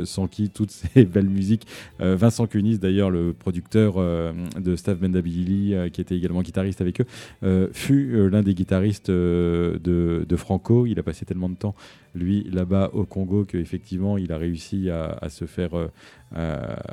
sans qui toutes ces belles musiques. Vincent Kenis, d'ailleurs, le producteur de Staff Benda Bilili, qui était également guitariste avec eux, fut l'un des guitaristes de Franco. Il a passé tellement de temps, lui, là-bas au Congo, qu'effectivement, il a réussi à se faire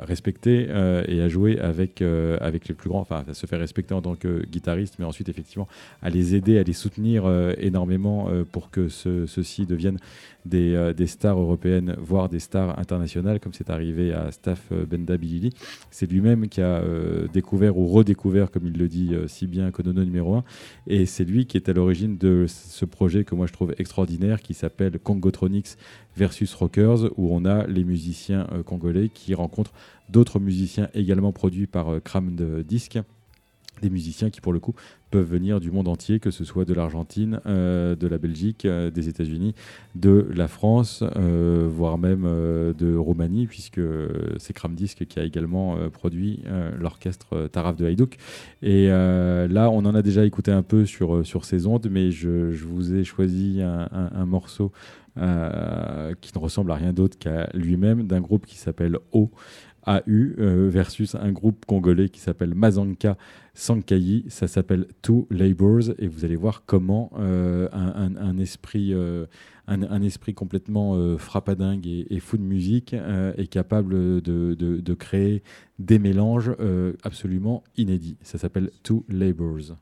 respecter et à jouer avec les plus grands, enfin, à se faire respecter en tant que guitariste, mais ensuite, effectivement, à les aider, à les soutenir énormément pour que ceux-ci deviennent des stars européennes, voire des stars internationales, comme c'est arrivé à Staff Benda Bilili. C'est lui-même qui a découvert ou redécouvert, comme il le dit si bien, Konono numéro 1, et c'est lui qui est à l'origine de ce projet que moi je trouve extraordinaire, qui s'appelle Congotronics versus Rockers, où on a les musiciens congolais qui rencontrent d'autres musiciens également produits par Crammed Disc, des musiciens qui pour le coup peuvent venir du monde entier, que ce soit de l'Argentine, de la Belgique, des États-Unis, de la France, voire même de Roumanie, puisque c'est Crammed Disc qui a également produit l'orchestre Taraf de Haïdouk. Et là, on en a déjà écouté un peu sur ces ondes, mais je vous ai choisi un morceau qui ne ressemble à rien d'autre qu'à lui-même, d'un groupe qui s'appelle O. AU versus un groupe congolais qui s'appelle Masanka Sankayi, ça s'appelle Two Labors, et vous allez voir comment un esprit complètement frappadingue et fou de musique est capable de créer des mélanges absolument inédits. Ça s'appelle Two Labors.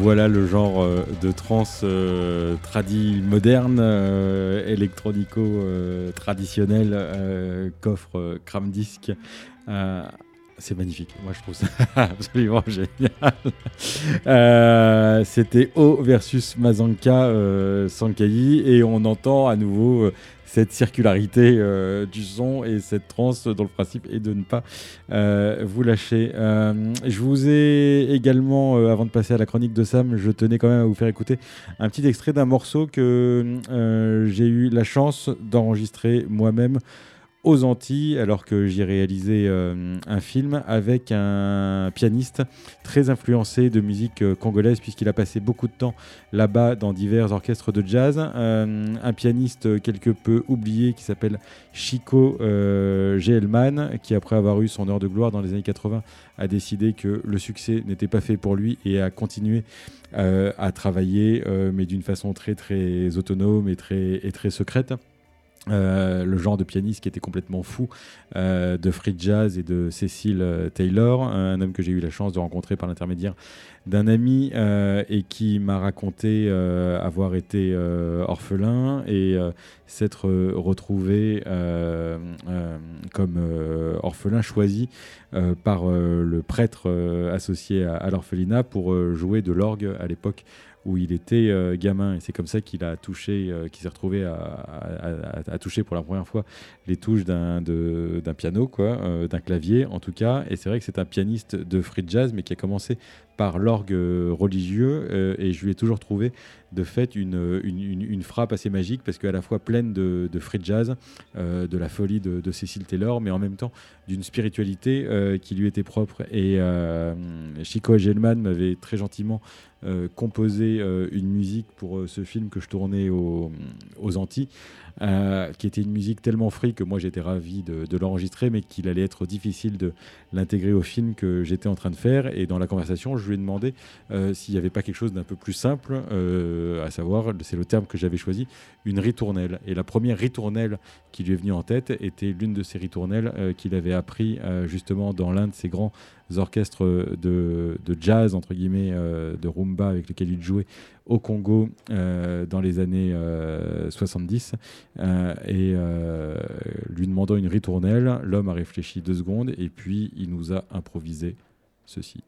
Voilà le genre de trance tradi moderne, électronico traditionnel qu'offre Crammed Disc C'est magnifique, moi je trouve ça absolument génial. C'était O versus Masanka Sankayi, et on entend à nouveau cette circularité du son et cette transe dont le principe est de ne pas vous lâcher. Je vous ai également, avant de passer à la chronique de Sam, je tenais quand même à vous faire écouter un petit extrait d'un morceau que j'ai eu la chance d'enregistrer moi-même aux Antilles, alors que j'ai réalisé un film avec un pianiste très influencé de musique congolaise, puisqu'il a passé beaucoup de temps là-bas dans divers orchestres de jazz. Un pianiste quelque peu oublié qui s'appelle Chico Gelman, qui après avoir eu son heure de gloire dans les années 80 a décidé que le succès n'était pas fait pour lui et a continué à travailler, mais d'une façon très très autonome et très secrète. Le genre de pianiste qui était complètement fou de free jazz et de Cecil Taylor, un homme que j'ai eu la chance de rencontrer par l'intermédiaire d'un ami et qui m'a raconté avoir été orphelin et s'être retrouvé comme orphelin choisi par le prêtre associé à l'orphelinat pour jouer de l'orgue à l'époque où il était gamin, et c'est comme ça qu'il a touché, qu'il s'est retrouvé à toucher pour la première fois les touches d'un piano, quoi, d'un clavier en tout cas. Et c'est vrai que c'est un pianiste de free jazz, mais qui a commencé par l'orgue religieux, et je lui ai toujours trouvé de fait une frappe assez magique, parce qu'à la fois pleine de free jazz, de la folie de Cecil Taylor, mais en même temps d'une spiritualité qui lui était propre. Et Chico Gelman m'avait très gentiment composé une musique pour ce film que je tournais aux Antilles, qui était une musique tellement free que moi j'étais ravi de l'enregistrer, mais qu'il allait être difficile de l'intégrer au film que j'étais en train de faire. Et dans la conversation, je lui ai demandé s'il n'y avait pas quelque chose d'un peu plus simple, à savoir, c'est le terme que j'avais choisi, une ritournelle. Et la première ritournelle qui lui est venue en tête était l'une de ces ritournelles qu'il avait appris justement dans l'un de ses grands orchestres de jazz, entre guillemets, de rumba, avec lesquels il jouait au Congo dans les années 70, et lui demandant une ritournelle, l'homme a réfléchi 2 secondes et puis il nous a improvisé ceci.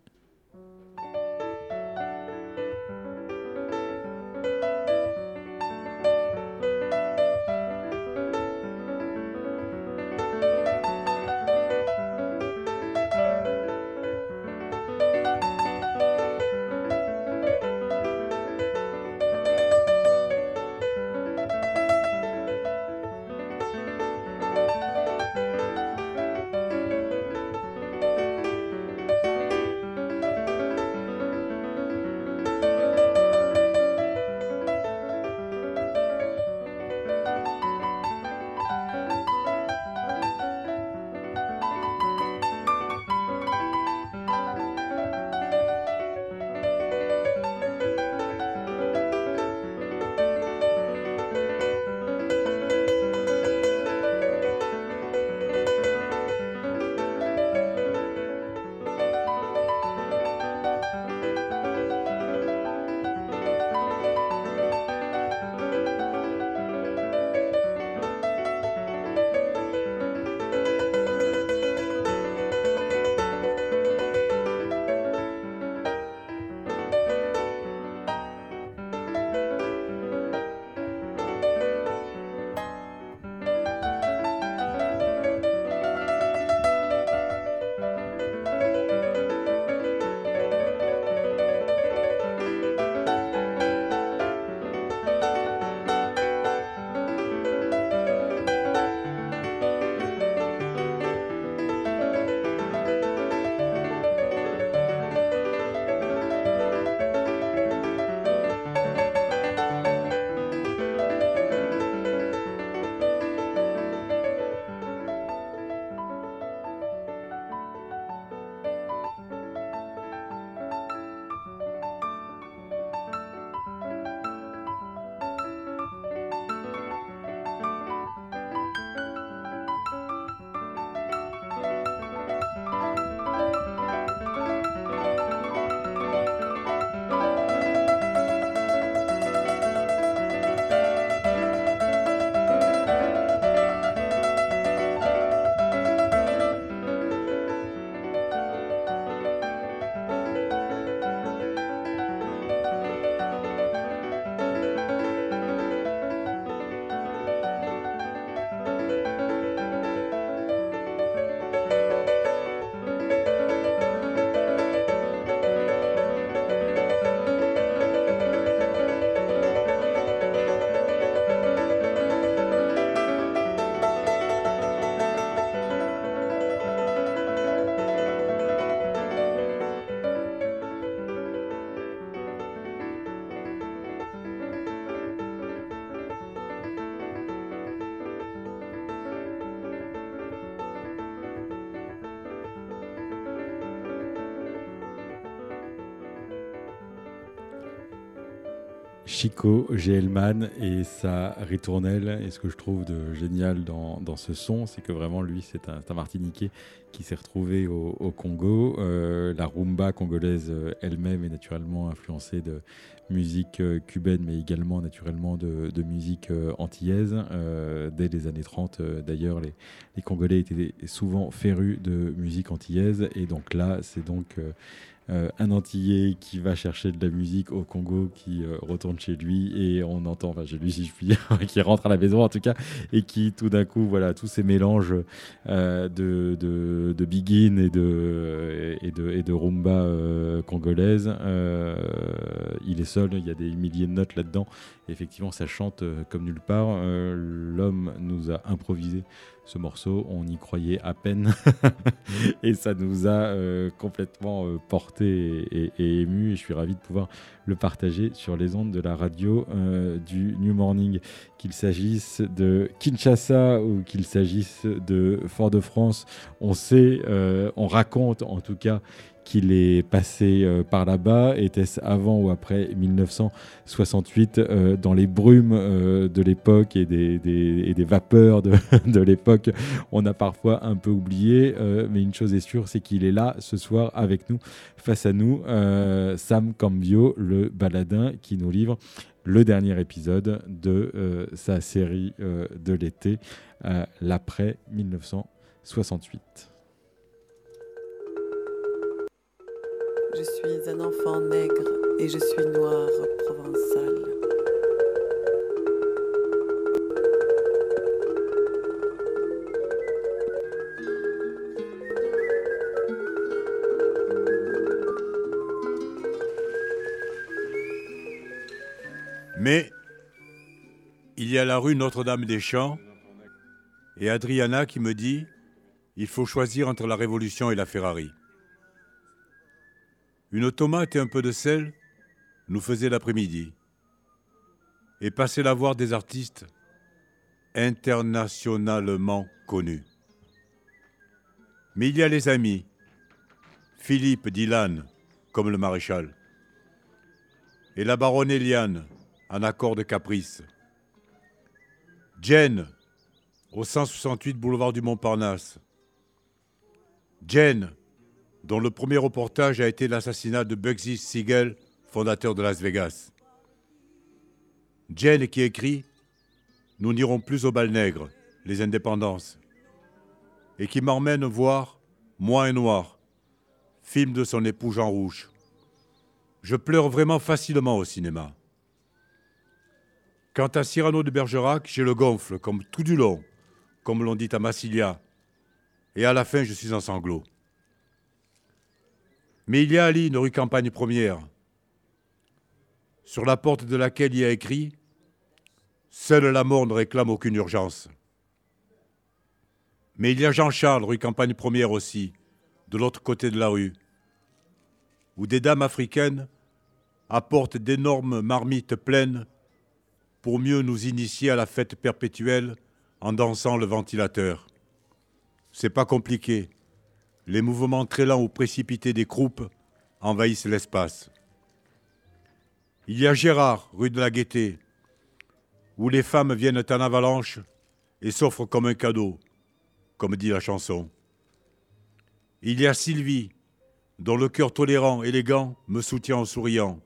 Chico Gelman et sa ritournelle. Et ce que je trouve de génial dans ce son, c'est que vraiment lui c'est un Martiniquais qui s'est retrouvé au Congo. La rumba congolaise elle-même est naturellement influencée de musique cubaine, mais également naturellement de musique antillaise. Dès les années 30, d'ailleurs, les Congolais étaient souvent férus de musique antillaise. Et donc là, c'est donc un Antillais qui va chercher de la musique au Congo, qui retourne chez lui et on entend, enfin chez lui si je puis dire, qui rentre à la maison en tout cas, et qui tout d'un coup, voilà, tous ces mélanges de biguine et de rumba congolaise. Il est seul, il y a des milliers de notes là-dedans. Et effectivement, ça chante comme nulle part. L'homme nous a improvisé ce morceau, on y croyait à peine et ça nous a complètement porté et ému, et je suis ravi de pouvoir le partager sur les ondes de la radio du New Morning, qu'il s'agisse de Kinshasa ou qu'il s'agisse de Fort-de-France. On sait, on raconte en tout cas qu'il est passé par là-bas. Était-ce avant ou après 1968, dans les brumes de l'époque et des vapeurs de l'époque, on a parfois un peu oublié, mais une chose est sûre, c'est qu'il est là ce soir avec nous, face à nous, Sam Cambio, le baladin, qui nous livre le dernier épisode de sa série de l'été, l'après 1968. Je suis un enfant nègre et je suis noire provençale. Mais il y a la rue Notre-Dame-des-Champs et Adriana qui me dit « Il faut choisir entre la Révolution et la Ferrari ». Une tomate et un peu de sel nous faisaient l'après-midi. Et passer la voir des artistes internationalement connus. Mais il y a les amis, Philippe, Dylan, comme le maréchal. Et la baronne Eliane, en accord de caprice. Jane, au 168 boulevard du Montparnasse. Jane, dont le premier reportage a été l'assassinat de Bugsy Siegel, fondateur de Las Vegas. Jane qui écrit « Nous n'irons plus au bal nègre, les indépendances » et qui m'emmène voir « Moi et Noir », film de son époux Jean Rouge. Je pleure vraiment facilement au cinéma. Quant à Cyrano de Bergerac, je le gonfle, comme tout du long, comme l'on dit à Massilia, et à la fin je suis en sanglots. Mais il y a Aline, rue Campagne Première, sur la porte de laquelle il y a écrit « Seule la mort ne réclame aucune urgence ». Mais il y a Jean-Charles, rue Campagne Première aussi, de l'autre côté de la rue, où des dames africaines apportent d'énormes marmites pleines pour mieux nous initier à la fête perpétuelle en dansant le ventilateur. C'est pas compliqué. Les mouvements très lents ou précipités des croupes envahissent l'espace. Il y a Gérard, rue de la Gaîté, où les femmes viennent en avalanche et s'offrent comme un cadeau, comme dit la chanson. Il y a Sylvie, dont le cœur tolérant, élégant, me soutient en souriant.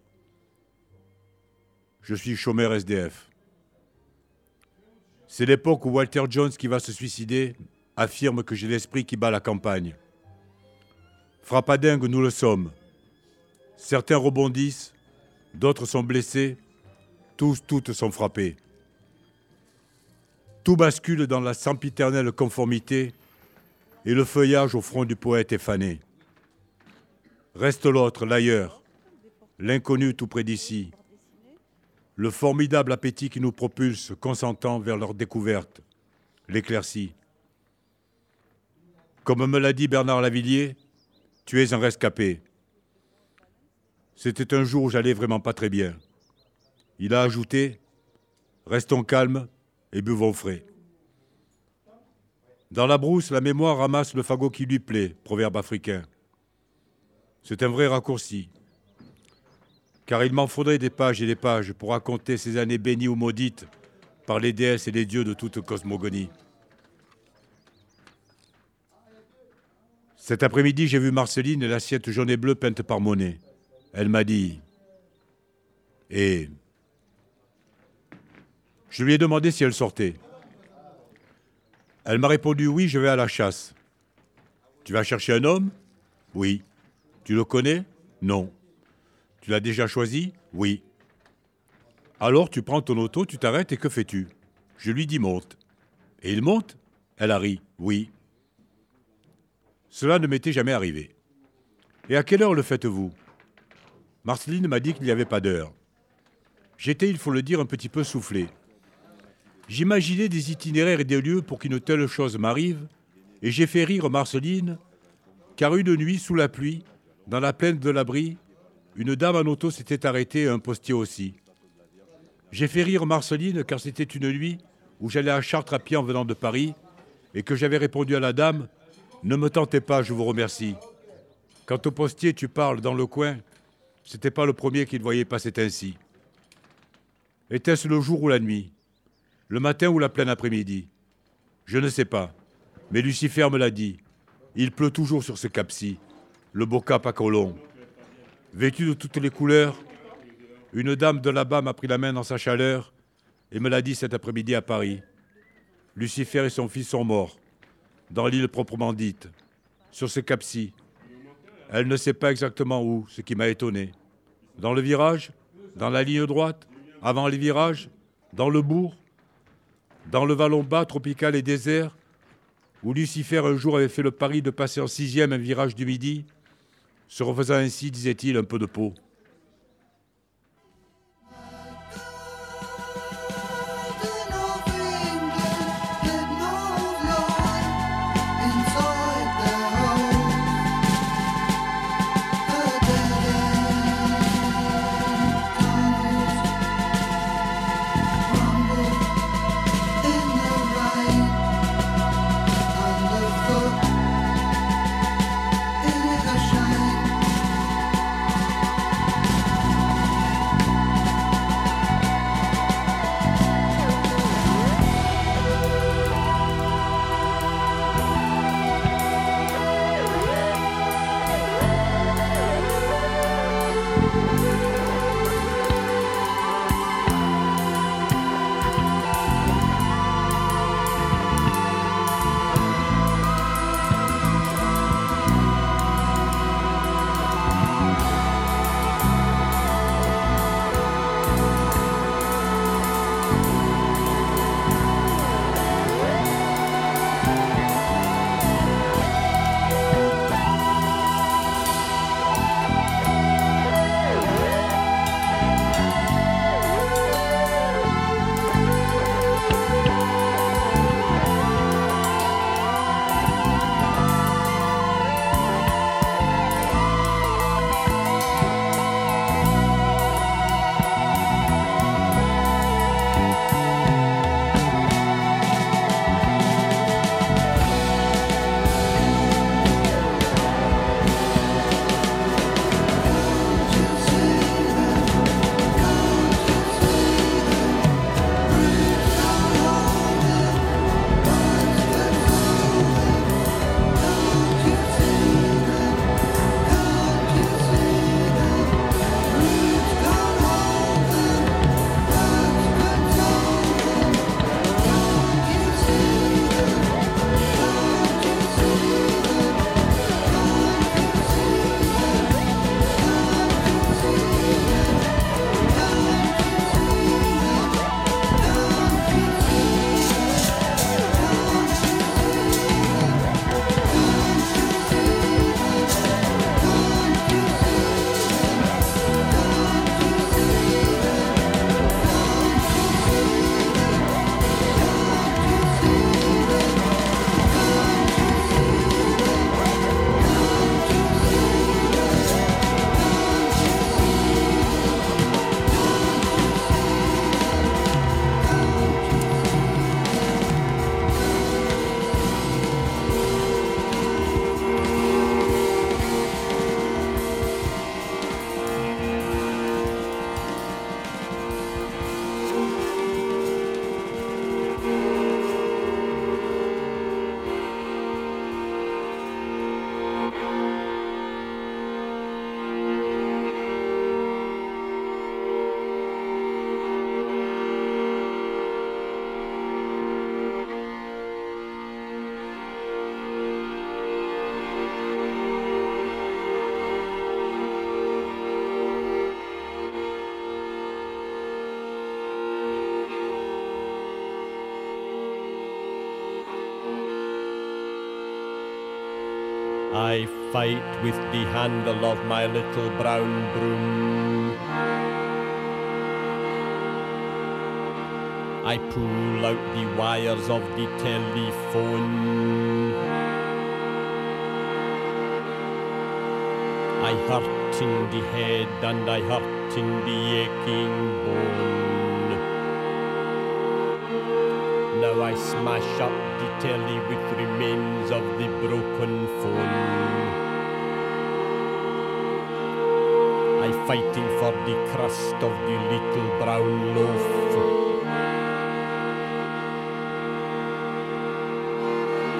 Je suis chômeur SDF. C'est l'époque où Walter Jones, qui va se suicider, affirme que j'ai l'esprit qui bat la campagne. Frappadingues, nous le sommes. Certains rebondissent, d'autres sont blessés, tous, toutes sont frappés. Tout bascule dans la sempiternelle conformité et le feuillage au front du poète est fané. Reste l'autre, l'ailleurs, l'inconnu tout près d'ici, le formidable appétit qui nous propulse, consentant vers leur découverte, l'éclaircie. Comme me l'a dit Bernard Lavillier, « Tu es un rescapé. » C'était un jour où j'allais vraiment pas très bien. Il a ajouté « Restons calmes et buvons frais. » Dans la brousse, la mémoire ramasse le fagot qui lui plaît, proverbe africain. C'est un vrai raccourci. car il m'en faudrait des pages et des pages pour raconter ces années bénies ou maudites par les déesses et les dieux de toute cosmogonie. Cet après-midi, j'ai vu Marceline et l'assiette jaune et bleue peinte par Monet. Elle m'a dit... Et... Je lui ai demandé si elle sortait. Elle m'a répondu « Oui, je vais à la chasse. »« Tu vas chercher un homme ? » ?»« Oui. » »« Tu le connais ? » ?»« Non. » »« Tu l'as déjà choisi ? » ?»« Oui. » »« Alors, tu prends ton auto, tu t'arrêtes et que fais-tu ? » ?»« Je lui dis « Monte. » »« Et il monte ? » ?»« Elle a ri. » »« Oui. » Cela ne m'était jamais arrivé. « Et à quelle heure le faites-vous » Marceline m'a dit qu'il n'y avait pas d'heure. J'étais, il faut le dire, un petit peu soufflé. J'imaginais des itinéraires et des lieux pour qu'une telle chose m'arrive, et j'ai fait rire Marceline, car une nuit, sous la pluie, dans la plaine de l'Abri, une dame en auto s'était arrêtée et un postier aussi. J'ai fait rire Marceline, car c'était une nuit où j'allais à Chartres à pied en venant de Paris, et que j'avais répondu à la dame, « Ne me tentez pas, je vous remercie. Quant au postier, tu parles dans le coin, c'était pas le premier qui le voyait passer ainsi. » Était-ce le jour ou la nuit ? Le matin ou la pleine après-midi ? Je ne sais pas, mais Lucifer me l'a dit. Il pleut toujours sur ce cap-ci, le beau cap à Colomb. Vêtue de toutes les couleurs, une dame de là-bas m'a pris la main dans sa chaleur et me l'a dit cet après-midi à Paris. Lucifer et son fils sont morts. Dans l'île proprement dite, sur ce cap-ci. Elle ne sait pas exactement où, ce qui m'a étonné. Dans le virage, dans la ligne droite, avant les virages, dans le bourg, dans le vallon bas, tropical et désert, où Lucifer un jour avait fait le pari de passer en sixième un virage du midi, se refaisant ainsi, disait-il, un peu de peau. I fight with the handle of my little brown broom. I pull out the wires of the telephone. I hurt in the head and I hurt in the aching bone. Now I smash up the telly with remains of the broken phone. I'm fighting for the crust of the little brown loaf.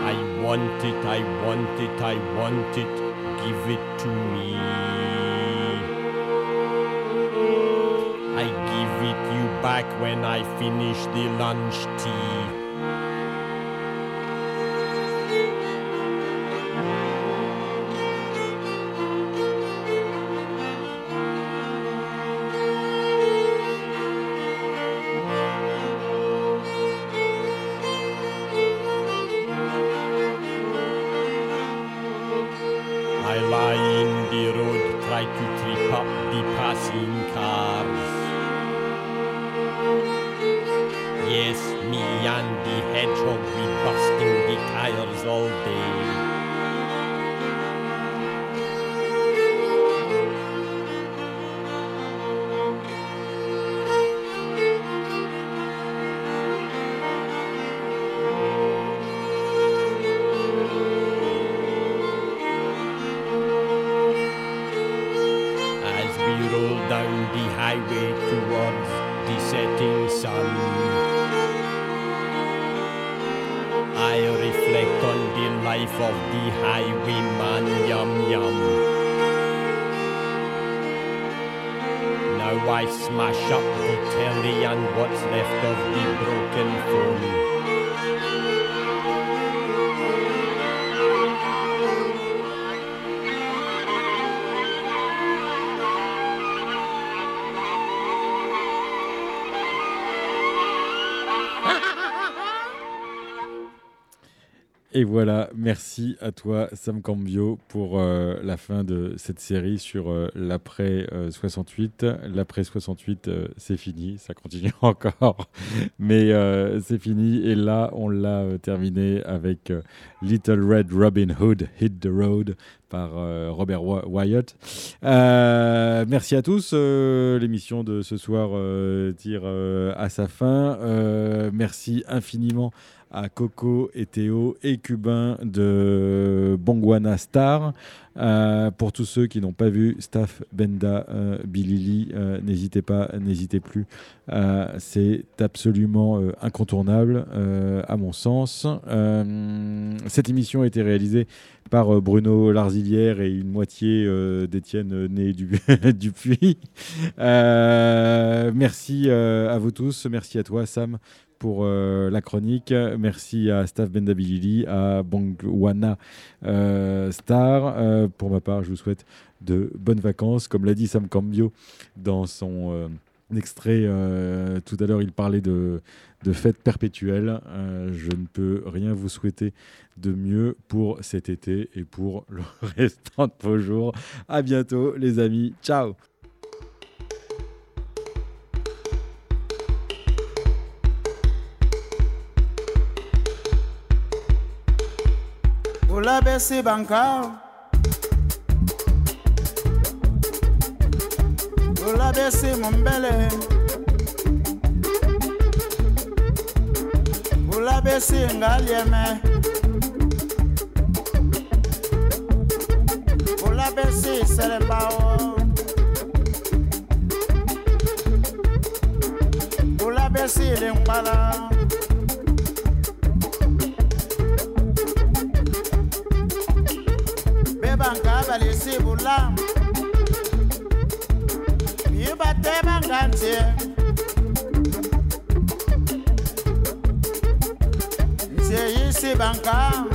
I want it, I want it, I want it, give it to me. I give it you back when I finish the lunch tea. Et voilà, merci à toi Sam Cambio pour la fin de cette série sur l'après 68. L'après 68, c'est fini, ça continue encore, mais c'est fini. Et là, on l'a terminé avec Little Red Robin Hood, Hit the Road, par Robert Wyatt. Merci à tous. L'émission de ce soir tire à sa fin. Merci infiniment à Coco et Théo et Cubain de Mbongwana Star. Pour tous ceux qui n'ont pas vu Staff Benda Bilili, n'hésitez pas, n'hésitez plus. C'est absolument incontournable à mon sens. Cette émission a été réalisée par Bruno Larzilière et une moitié d'Étienne Né du Puy. Merci à vous tous. Merci à toi Sam pour la chronique. Merci à Staff Benda Bilili, à Mbongwana Star. Pour ma part, je vous souhaite de bonnes vacances. Comme l'a dit Sam Cambio dans son extrait tout à l'heure, il parlait de fêtes perpétuelles. Je ne peux rien vous souhaiter de mieux pour cet été et pour le restant de vos jours. À bientôt les amis. Ciao. La baisse banca, la baisse mon belle, la baisse ngalieme, la baisse serembao, la baisse lembala. Balesi bula, iba te banganti. Nse isi banka,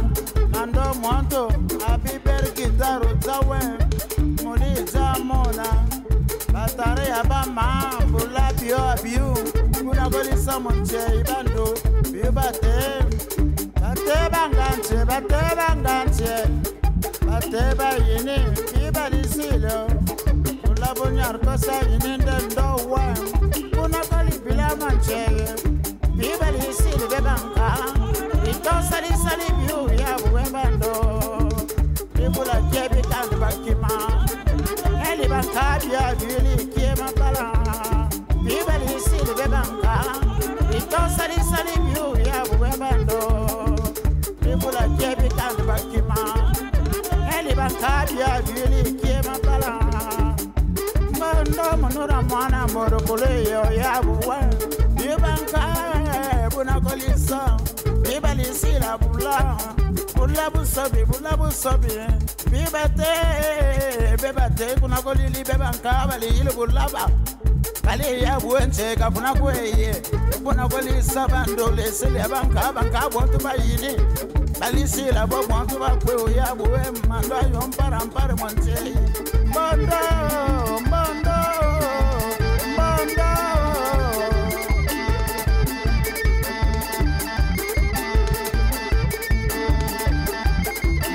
nando mwanto, abiber gitaro zawe, muli zamona, batare abama, bula bio abiu, kuna goli samonche ibando, iba te, bate banganti, bate banganti. Steba yene ibali silo Ula bunyar kosa yene ndendo wa Kuna koli bila manchege Ibali silo bebanka Ito sali sali biu ya buwembando Ibula jebi tandu bakima Eli banka biya vili kima bala Ibali silo bebanka Ito sali sali biu ya buwembando Ibula jebi tandu bakima Tabia vili kema bala Mando monora mwana moro kuleyo ya buwa Ibanka buna kolisa Ibali sila bula bula busobi Bibate kuna kolili bebanka Bali ilu bulaba Bali ya buenche kafuna kweye Kuna kolisa bandole sile banka Banka botu bayini Alice la bo mwa tuba kweo ya bo e mando ayo mparampare monte mando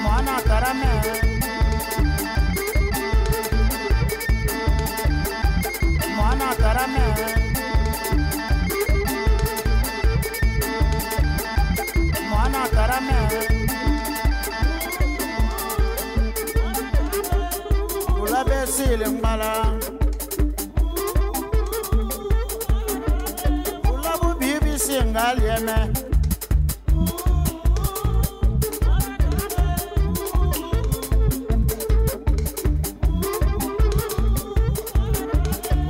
mwana karame Silembala, ulabu bibi singalieme,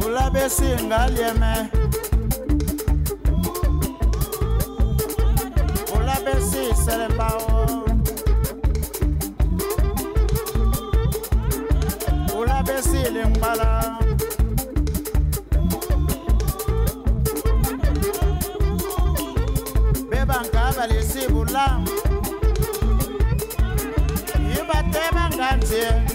ulabu singalieme, ulabu silembao. Mbala Bebanka balisi bula Yibate bangantie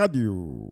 Radio.